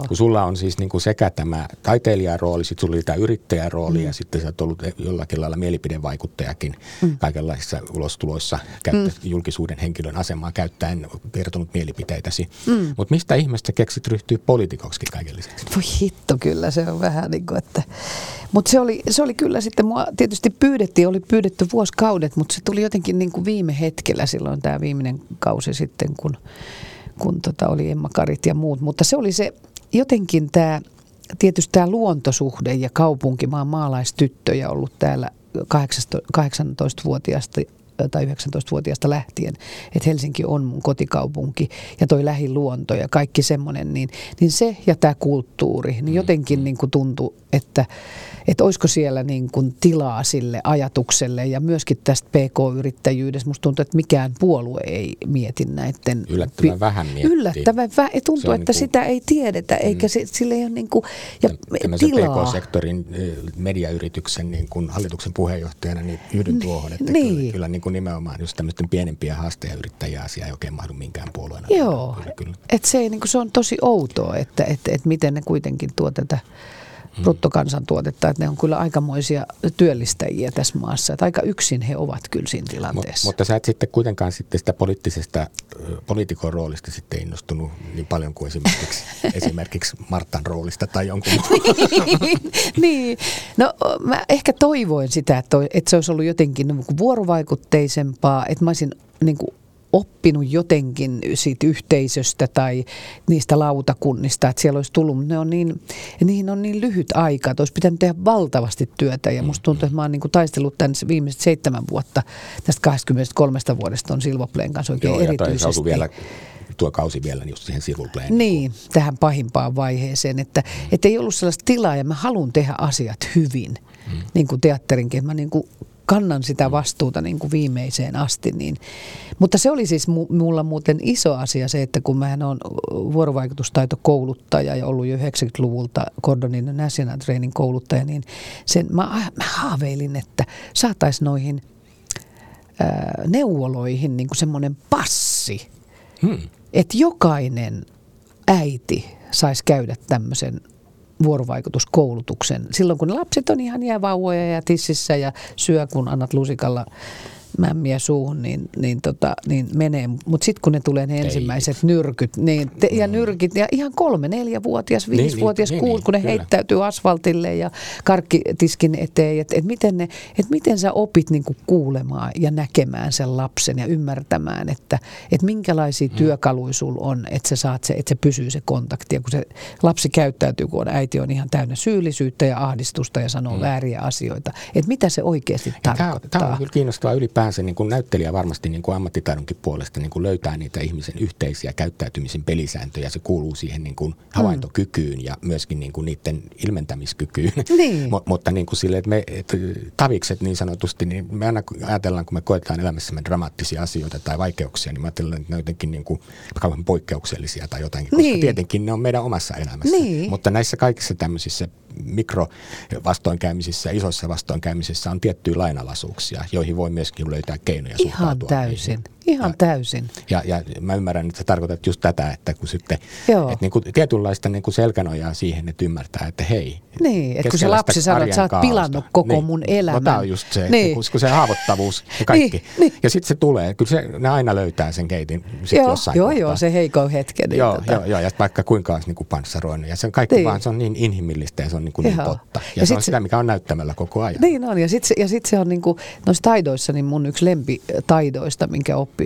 kun sulla on siis niin kuin sekä tämä taiteilijarooli, sitten sulla oli tämä yrittäjärooli mm. ja sitten sä oot ollut jollakin lailla mielipidevaikuttajakin mm. kaikenlaisissa ulostuloissa käyttä, mm. julkisuuden henkilön asemaa käyttäen kertonut mielipiteitäsi. Mm. Mutta mistä ihmestä keksit ryhtyä poliitikoksikin kaiken? Voi hitto, kyllä se on vähän niin kuin, että... Mutta se oli, se oli kyllä sitten, mua tietysti pyydettiin, oli pyydetty vuosikaudet, mutta se tuli jotenkin niin kuin viime hetkellä silloin tämä viimeinen kausi sitten, kun, kun tota oli Emma Karit ja muut. Mutta se oli se jotenkin tämä, tietysti tämä luontosuhde ja kaupunki, mä oon maalaistyttöjä ollut täällä kahdeksantoistavuotiaasta tai yhdeksäntoistavuotiaasta lähtien, että Helsinki on mun kotikaupunki ja toi lähiluonto ja kaikki semmoinen, niin, niin se ja tämä kulttuuri, niin jotenkin niin kuin tuntui, että, että olisiko siellä niin kuin tilaa sille ajatukselle ja myöskin tästä P K-yrittäjyydestä. Musta tuntuu, että mikään puolue ei mieti näiden... Yllättävän pi- vähän miettii. Yllättävän vähän. Tuntuu, että niin kuin... sitä ei tiedetä, eikä se, sille ei ole niin kuin, ja tilaa. P K-sektorin mediayrityksen niin kuin hallituksen puheenjohtajana, niin yhdyn tuohon, että niin. kyllä, kyllä niin kuin nimenomaan just tämmöisten pienempiä haasteja yrittäjää asiaa ei oikein mahdu minkään puolueena. Joo, että se, niin se on tosi outoa, että et, et miten ne kuitenkin tuo tätä hmm. bruttokansantuotetta, että ne on kyllä aikamoisia työllistäjiä tässä maassa, että aika yksin he ovat kyllä siinä tilanteessa. Mut, mutta sä et sitten kuitenkaan sitten sitä poliittisesta, poliitikon roolista sitten innostunut niin paljon kuin esimerkiksi, esimerkiksi Martan roolista tai jonkun niin, niin, no mä ehkä toivoin sitä, että, toi, että se olisi ollut jotenkin niin kuin vuorovaikutteisempaa, että mä olisin niin kuin oppinut jotenkin siitä yhteisöstä tai niistä lautakunnista, että siellä olisi tullut, mutta ne on niin, niihin on niin lyhyt aika, että olisi pitänyt tehdä valtavasti työtä, ja musta tuntuu, että mä oon niin kuin taistellut tämän viimeiset seitsemän vuotta, tästä kaksikymmentäkolme vuodesta on Silverplayn kanssa oikein Joo, erityisesti. Vielä tuo kausi vielä just siihen Silverplayn. Niin, tähän pahimpaan vaiheeseen, että mm. et ei ollut sellaista tilaa, ja mä haluan tehdä asiat hyvin, mm. niin kuin teatterinkin, mä niin kuin kannan sitä vastuuta niin kuin viimeiseen asti. Niin. Mutta se oli siis mulla muuten iso asia se, että kun mähän olen vuorovaikutustaitokouluttaja ja ollut jo yhdeksänkymmentäluvulta Cordonin National Trainin kouluttaja, niin sen mä, mä haaveilin, että saataisiin noihin ää, neuvoloihin niin kuin semmoinen passi, hmm. että jokainen äiti saisi käydä tämmöisen vuorovaikutuskoulutuksen. Silloin kun lapset on ihan jäävauvoja ja tississä ja syö, kun annat lusikalla mämmiä suuhun, niin, niin, tota, niin menee. Mutta sitten kun ne tulee ne ensimmäiset Teit. nyrkyt, niin te, ja nyrkit, ja ihan kolme, neljävuotias, viisivuotias, niin, kuusi, niin, kun ne kyllä. heittäytyy asfaltille ja karkkitiskin eteen, että et miten, et miten sä opit niinku kuulemaan ja näkemään sen lapsen ja ymmärtämään, että et minkälaisia hmm. työkaluja sulla on, että sä saat se, että se pysyy se kontakti, ja kun se lapsi käyttäytyy, kun äiti on ihan täynnä syyllisyyttä ja ahdistusta ja sanoo hmm. vääriä asioita, että mitä se oikeasti tarkoittaa. Tämä on kyllä kiinnostavaa ylipäänsä, niin kuin näyttelijä varmasti niin kuin ammattitaidonkin puolesta niin kuin löytää niitä ihmisen yhteisiä käyttäytymisen pelisääntöjä, se kuuluu siihen niin kuin havaintokykyyn ja myöskin niin kuin niiden ilmentämiskykyyn, niin. M- mutta niin kuin sille, että me et, tavikset niin sanotusti, niin me aina ajatellaan, kun me koetaan elämässämme dramaattisia asioita tai vaikeuksia, niin me ajatellaan, että ne on jotenkin niin kuin kauhean poikkeuksellisia tai jotakin, niin. koska tietenkin ne on meidän omassa elämässä, niin. mutta näissä kaikissa tämmöisissä mikrovastoinkäymisissä, isoissa vastoinkäymisissä on tiettyjä lainalaisuuksia, joihin voi myöskin löytää keinoja suhtautua. Ihan täysin. Ihan ja, täysin. Ja, ja mä ymmärrän, että sä tarkoitat just tätä, että kun sitten et niin kuin tietynlaista niin kuin selkänojaa siihen, että ymmärtää, että hei. Niin, että kun se lapsi sanoo, että sä oot pilannut koko niin, mun elämän. No tää on just se, niin. kun, kun se haavoittavuus ja kaikki. Niin, niin. Ja sitten se tulee, kyllä se, ne aina löytää sen keitin sit joo, jossain joo, kohtaa. Joo, joo, se heikoin hetken. Joo, niin, joo, joo, ja vaikka kuinka olisi niin panssaroinut. Ja se on kaikki niin. vaan, se on niin inhimillistä ja se on niin, kuin niin totta. Ja, ja se on sitä, mikä on näyttämällä koko ajan. Niin on, ja sitten sit se on niin kuin, noissa taidoissa, niin mun yksi lempitaidoista, minkä oppi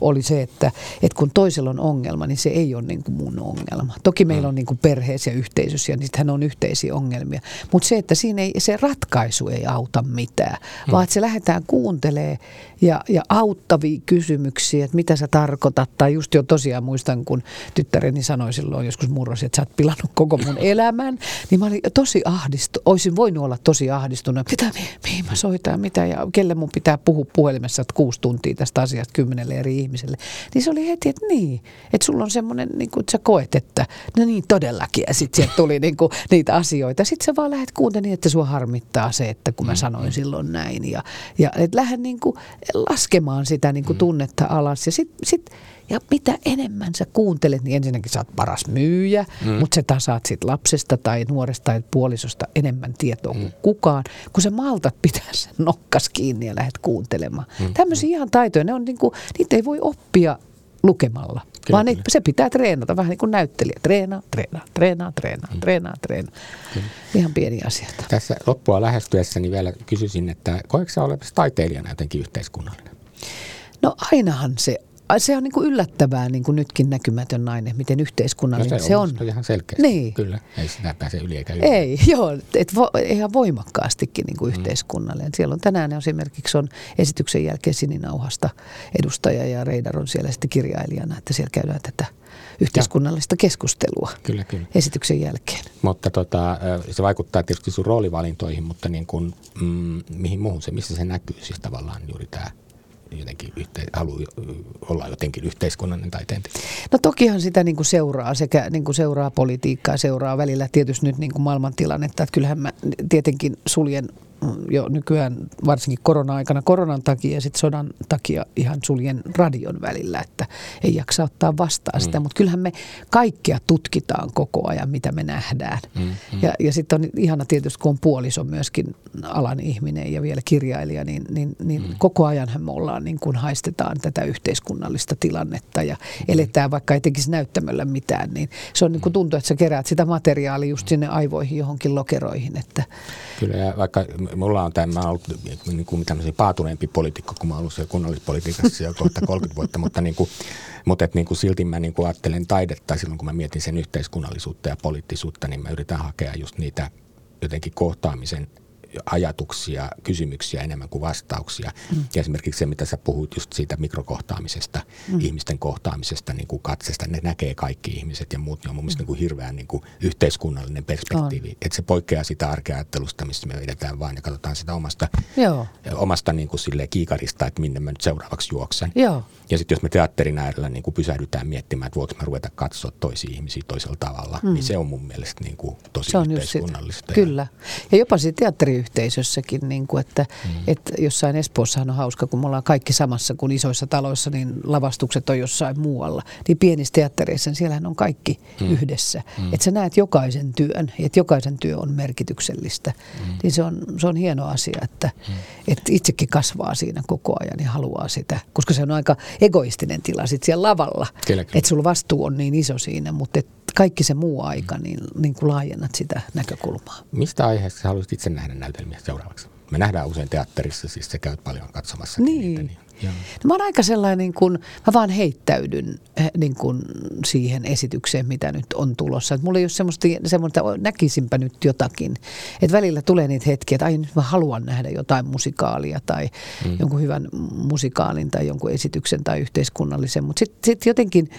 oli se, että, että kun toisella on ongelma, niin se ei ole niin kuin mun ongelma. Toki meillä mm. on niin kuin perheessä ja yhteisössä, ja niitähän on yhteisiä ongelmia. Mutta se, että siinä ei, se ratkaisu ei auta mitään, mm. vaan että se lähdetään kuuntelemaan ja, ja auttavia kysymyksiä, että mitä sä tarkoitat. Tai just jo tosiaan muistan, kun tyttäreni sanoi silloin joskus murrosi, että sä oot pilannut koko mun elämän, niin mä olin tosi ahdistunut, olisin voinut olla tosi ahdistunut. Mitä, mihin mä soitan, mitä ja kelle mun pitää puhua puhelimessa, että kuusi tuntia tästä asiasta kymmenelle eri ihmiselle, niin se oli heti, että niin, että sulla on semmoinen, niin kuin, että sä koet, että no niin todellakin, ja sitten sieltä tuli niin kuin, niitä asioita. Sitten sä vaan lähdet kuuntelemaan niin, että sua harmittaa se, että kun mä sanoin silloin näin, ja, ja et lähden niin kuin, laskemaan sitä niin kuin, tunnetta alas, ja sitten sit, ja mitä enemmän sä kuuntelet, niin ensinnäkin sä oot paras myyjä, mm. mutta sä tasaat sit lapsesta tai nuoresta tai puolisosta enemmän tietoa mm. kuin kukaan, kun sä maltat pitää sen nokkas kiinni ja lähdet kuuntelemaan. Mm. Tämmöisiä ihan taitoja, ne on niinku, niitä ei voi oppia lukemalla, kyllä, vaan niitä, se pitää treenata, vähän niin kuin näyttelijä. Treenaa, treenaa, treenaa, treenaa, mm. treenaa, treenaa. Kyllä. Ihan pieniä asioita. Tässä loppua lähestyessäni vielä kysyisin, että koetko sä olemassa taiteilijana jotenkin yhteiskunnallinen? No ainahan se Se on niin kuin yllättävää, niin kuin nytkin näkymätön nainen, miten yhteiskunnallinen no se on. Se on ihan selkeästi, niin. Kyllä. Ei sitä pääse yli eikä yli. Ei, joo, et vo, ihan voimakkaastikin niin kuin mm. yhteiskunnallinen. Siellä on tänään esimerkiksi on esityksen jälkeen Sininauhasta edustaja ja Reidar on siellä sitten kirjailijana, että siellä käydään tätä yhteiskunnallista keskustelua kyllä, kyllä. esityksen jälkeen. Mutta tota, se vaikuttaa tietysti sun roolivalintoihin, mutta niin kuin, mm, mihin muuhun se, missä se näkyy siis tavallaan juuri tämä? Jotenkin yhte, haluaa olla jotenkin yhteiskunnallinen taiteen tekijä. No tokihan sitä niin kuin seuraa, sekä niin kuin seuraa politiikkaa, seuraa välillä tietysti nyt niin kuin maailmantilannetta, että kyllähän mä tietenkin suljen jo nykyään varsinkin korona-aikana koronan takia ja sitten sodan takia ihan suljen radion välillä, että ei jaksa ottaa vastaan mm. sitä, mutta kyllähän me kaikkea tutkitaan koko ajan, mitä me nähdään. Mm, mm. Ja, ja sitten on ihana tietysti, kun on puoliso myöskin alan ihminen ja vielä kirjailija, niin, niin, niin mm. koko ajanhan me ollaan, niin kun haistetaan tätä yhteiskunnallista tilannetta ja eletään, vaikka ei tekisi näyttämällä mitään, niin se on niin kuin tuntuu, että sä keräät sitä materiaalia just sinne aivoihin johonkin lokeroihin. Että kyllä, ja vaikka mulla on tämä, mä oon ollut niin kuin tämmöisen paatuneempi poliitikko, kun mä oon ollut siellä kunnallispolitiikassa jo kohta kolmekymmentä vuotta, mutta, niin kuin, mutta et niin kuin silti mä niin kuin ajattelen taidetta silloin, kun mä mietin sen yhteiskunnallisuutta ja poliittisuutta, niin mä yritän hakea just niitä jotenkin kohtaamisen ajatuksia, kysymyksiä enemmän kuin vastauksia. Mm. Ja esimerkiksi se, mitä sä puhuit just siitä mikrokohtaamisesta, mm. ihmisten kohtaamisesta, niin kuin katsesta, ne näkee kaikki ihmiset ja muut, niin on mun mielestä mm. niin kuin hirveän niin kuin yhteiskunnallinen perspektiivi. Että se poikkeaa sitä arkeajattelusta, mistä me vedetään vaan ja katsotaan sitä omasta, omasta niin kuin silleen kiikarista, että minne mä nyt seuraavaksi juoksen. Joo. Ja sitten jos me teatterin äärellä niin kuin pysähdytään miettimään, että voiko mä ruveta katsoa toisia ihmisiä toisella tavalla, mm. niin se on mun mielestä niin kuin tosi yhteiskunnallista. Ja... Kyllä. Ja jopa siinä teatteri taideyhteisössäkin, niin kuin, että, mm. että jossain Espoossahan on hauska, kun me ollaan kaikki samassa kuin isoissa taloissa, niin lavastukset on jossain muualla. Niin pienissä teattereissa, niin siellähän on kaikki mm. yhdessä. Mm. Että sä näet jokaisen työn, että jokaisen työ on merkityksellistä. Mm. Niin se on, se on hieno asia, että, mm. että itsekin kasvaa siinä koko ajan ja haluaa sitä, koska se on aika egoistinen tila sit siellä lavalla. Että sulla vastuu on niin iso siinä, mutta et kaikki se muu aika, niin, niin kuin laajennat sitä näkökulmaa. Mistä aiheesta haluaisit itse nähdä näytelmiä seuraavaksi? Me nähdään usein teatterissa, siis sä käyt paljon katsomassa niin. niitä. Niin. No, mä oon aika sellainen, kun mä vaan heittäydyn niin kun siihen esitykseen, mitä nyt on tulossa. Et mulla ei ole semmoista, semmoista, näkisinpä nyt jotakin. Et välillä tulee niitä hetkiä, että ai nyt mä haluan nähdä jotain musikaalia tai mm. jonkun hyvän musikaalin tai jonkun esityksen tai yhteiskunnallisen. Mutta sitten sit jotenkin...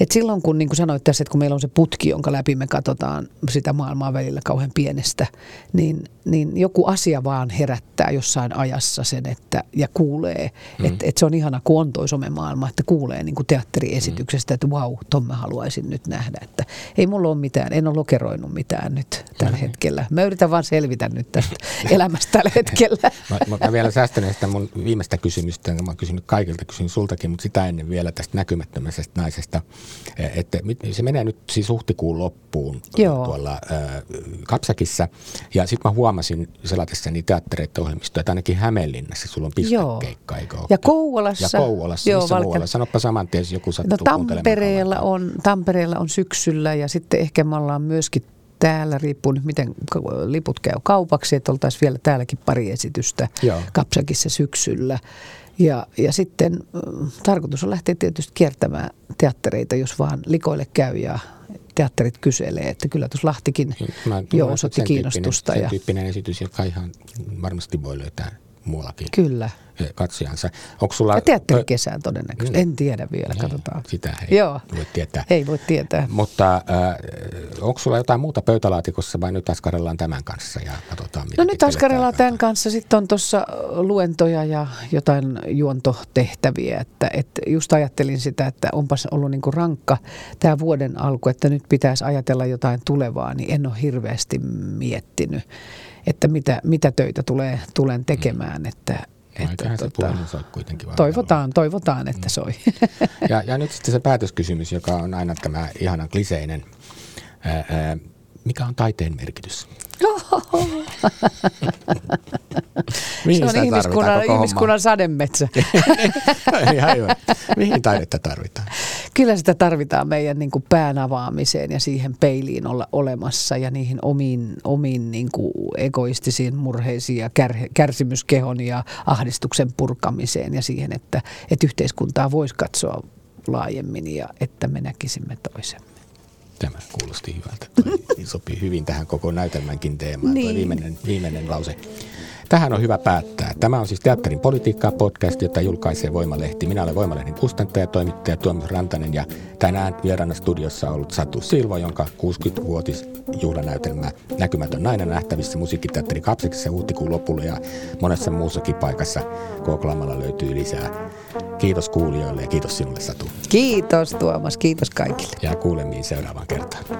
Et silloin kun niin kuin sanoit tässä, että kun meillä on se putki, jonka läpi me katsotaan sitä maailmaa välillä kauhean pienestä, niin, niin joku asia vaan herättää jossain ajassa sen, että, ja kuulee, mm. että et se on ihana, kun on toi somemaailma, että kuulee niin kuin teatteriesityksestä, että vau, wow, ton mä haluaisin nyt nähdä, että ei mulla ole mitään, en ole lokeroinut mitään nyt tällä mm. hetkellä. Mä yritän vaan selvitä nyt tästä elämästä tällä hetkellä. mä, mä, mä vielä säästän sitä mun viimeistä kysymystä, mä oon kysynyt kaikilta, kysyn sultakin, mutta sitä ennen vielä tästä näkymättömästä naisesta. Että se menee nyt siis huhtikuun loppuun Joo. tuolla ää, Kapsäkissä. Ja sitten mä huomasin selatessani teattereiden ohjelmistoja, että ainakin Hämeenlinnassa sulla on pistekeikka, eikö ole? Ja Kouvolassa. Ja Kouvolassa, Joo, missä valka... muualla? Sanoppa saman tien, jos joku sattuu no, Tampereella kuuntelemaan. On, Tampereella on syksyllä ja sitten ehkä me ollaan myöskin täällä, riippuu nyt miten liput käy kaupaksi, että oltaisiin vielä täälläkin pari esitystä Joo. Kapsäkissä syksyllä. Ja, ja sitten äh, tarkoitus on lähteä tietysti kiertämään teattereita, jos vaan likoille käy ja teatterit kyselee, että kyllä tuossa Lahtikin Mä, jo osoitti kiinnostusta. Tyyppinen, ja... Sen tyyppinen esitys, joka ihan varmasti voi löytää muuallakin kyllä. katsojansa. Onko sulla... Ja teatterikesään todennäköisesti, en tiedä vielä, ei, katsotaan. Sitä ei Joo. voi tietää. Ei voi tietää. Mutta äh, onko sulla jotain muuta pöytälaatikossa vai nyt askarellaan tämän kanssa ja katsotaan? No nyt askarellaan tämän kanssa, sitten on tuossa luentoja ja jotain juontotehtäviä, että et just ajattelin sitä, että onpas ollut niinku rankka tämä vuoden alku, että nyt pitäisi ajatella jotain tulevaa, niin en ole hirveästi miettinyt, että mitä, mitä töitä tulee, tulen tekemään, mm. että Että tota, soi toivotaan, toivotaan, että mm. soi. Ja, ja nyt sitten se päätöskysymys, joka on aina tämä ihanan kliseinen. Ää, ää, mikä on taiteen merkitys? Mihin se on ihmiskunnan, ihmiskunnan sademetsä. Mihin taidetta tarvitaan? Kyllä sitä tarvitaan meidän niin kuin pään avaamiseen ja siihen peiliin olla olemassa ja niihin omiin, omiin niin kuin egoistisiin murheisiin ja kär, kärsimyskehon ja ahdistuksen purkamiseen ja siihen, että, että yhteiskuntaa voisi katsoa laajemmin ja että me näkisimme toisemme. Tämä kuulosti hyvältä. Toi sopii hyvin tähän koko näytelmänkin teemaan, niin. Tuo viimeinen, viimeinen lause. Tähän on hyvä päättää. Tämä on siis Teatterin politiikkaa podcast, jota julkaisee Voimalehti. Minä olen Voimalehden kustantaja, toimittaja Tuomas Rantanen ja tänään vieraana studiossa on ollut Satu Silvo, jonka kuusikymmenvuotisjuhlanäytelmä Näkymätön nainen nähtävissä Musiikkiteatteri Kapsäkissä huhtikuun lopulla ja monessa muussakin paikassa Kooklamalla löytyy lisää. Kiitos kuulijoille ja kiitos sinulle Satu. Kiitos Tuomas, kiitos kaikille. Ja kuulemiin seuraavaan kertaan.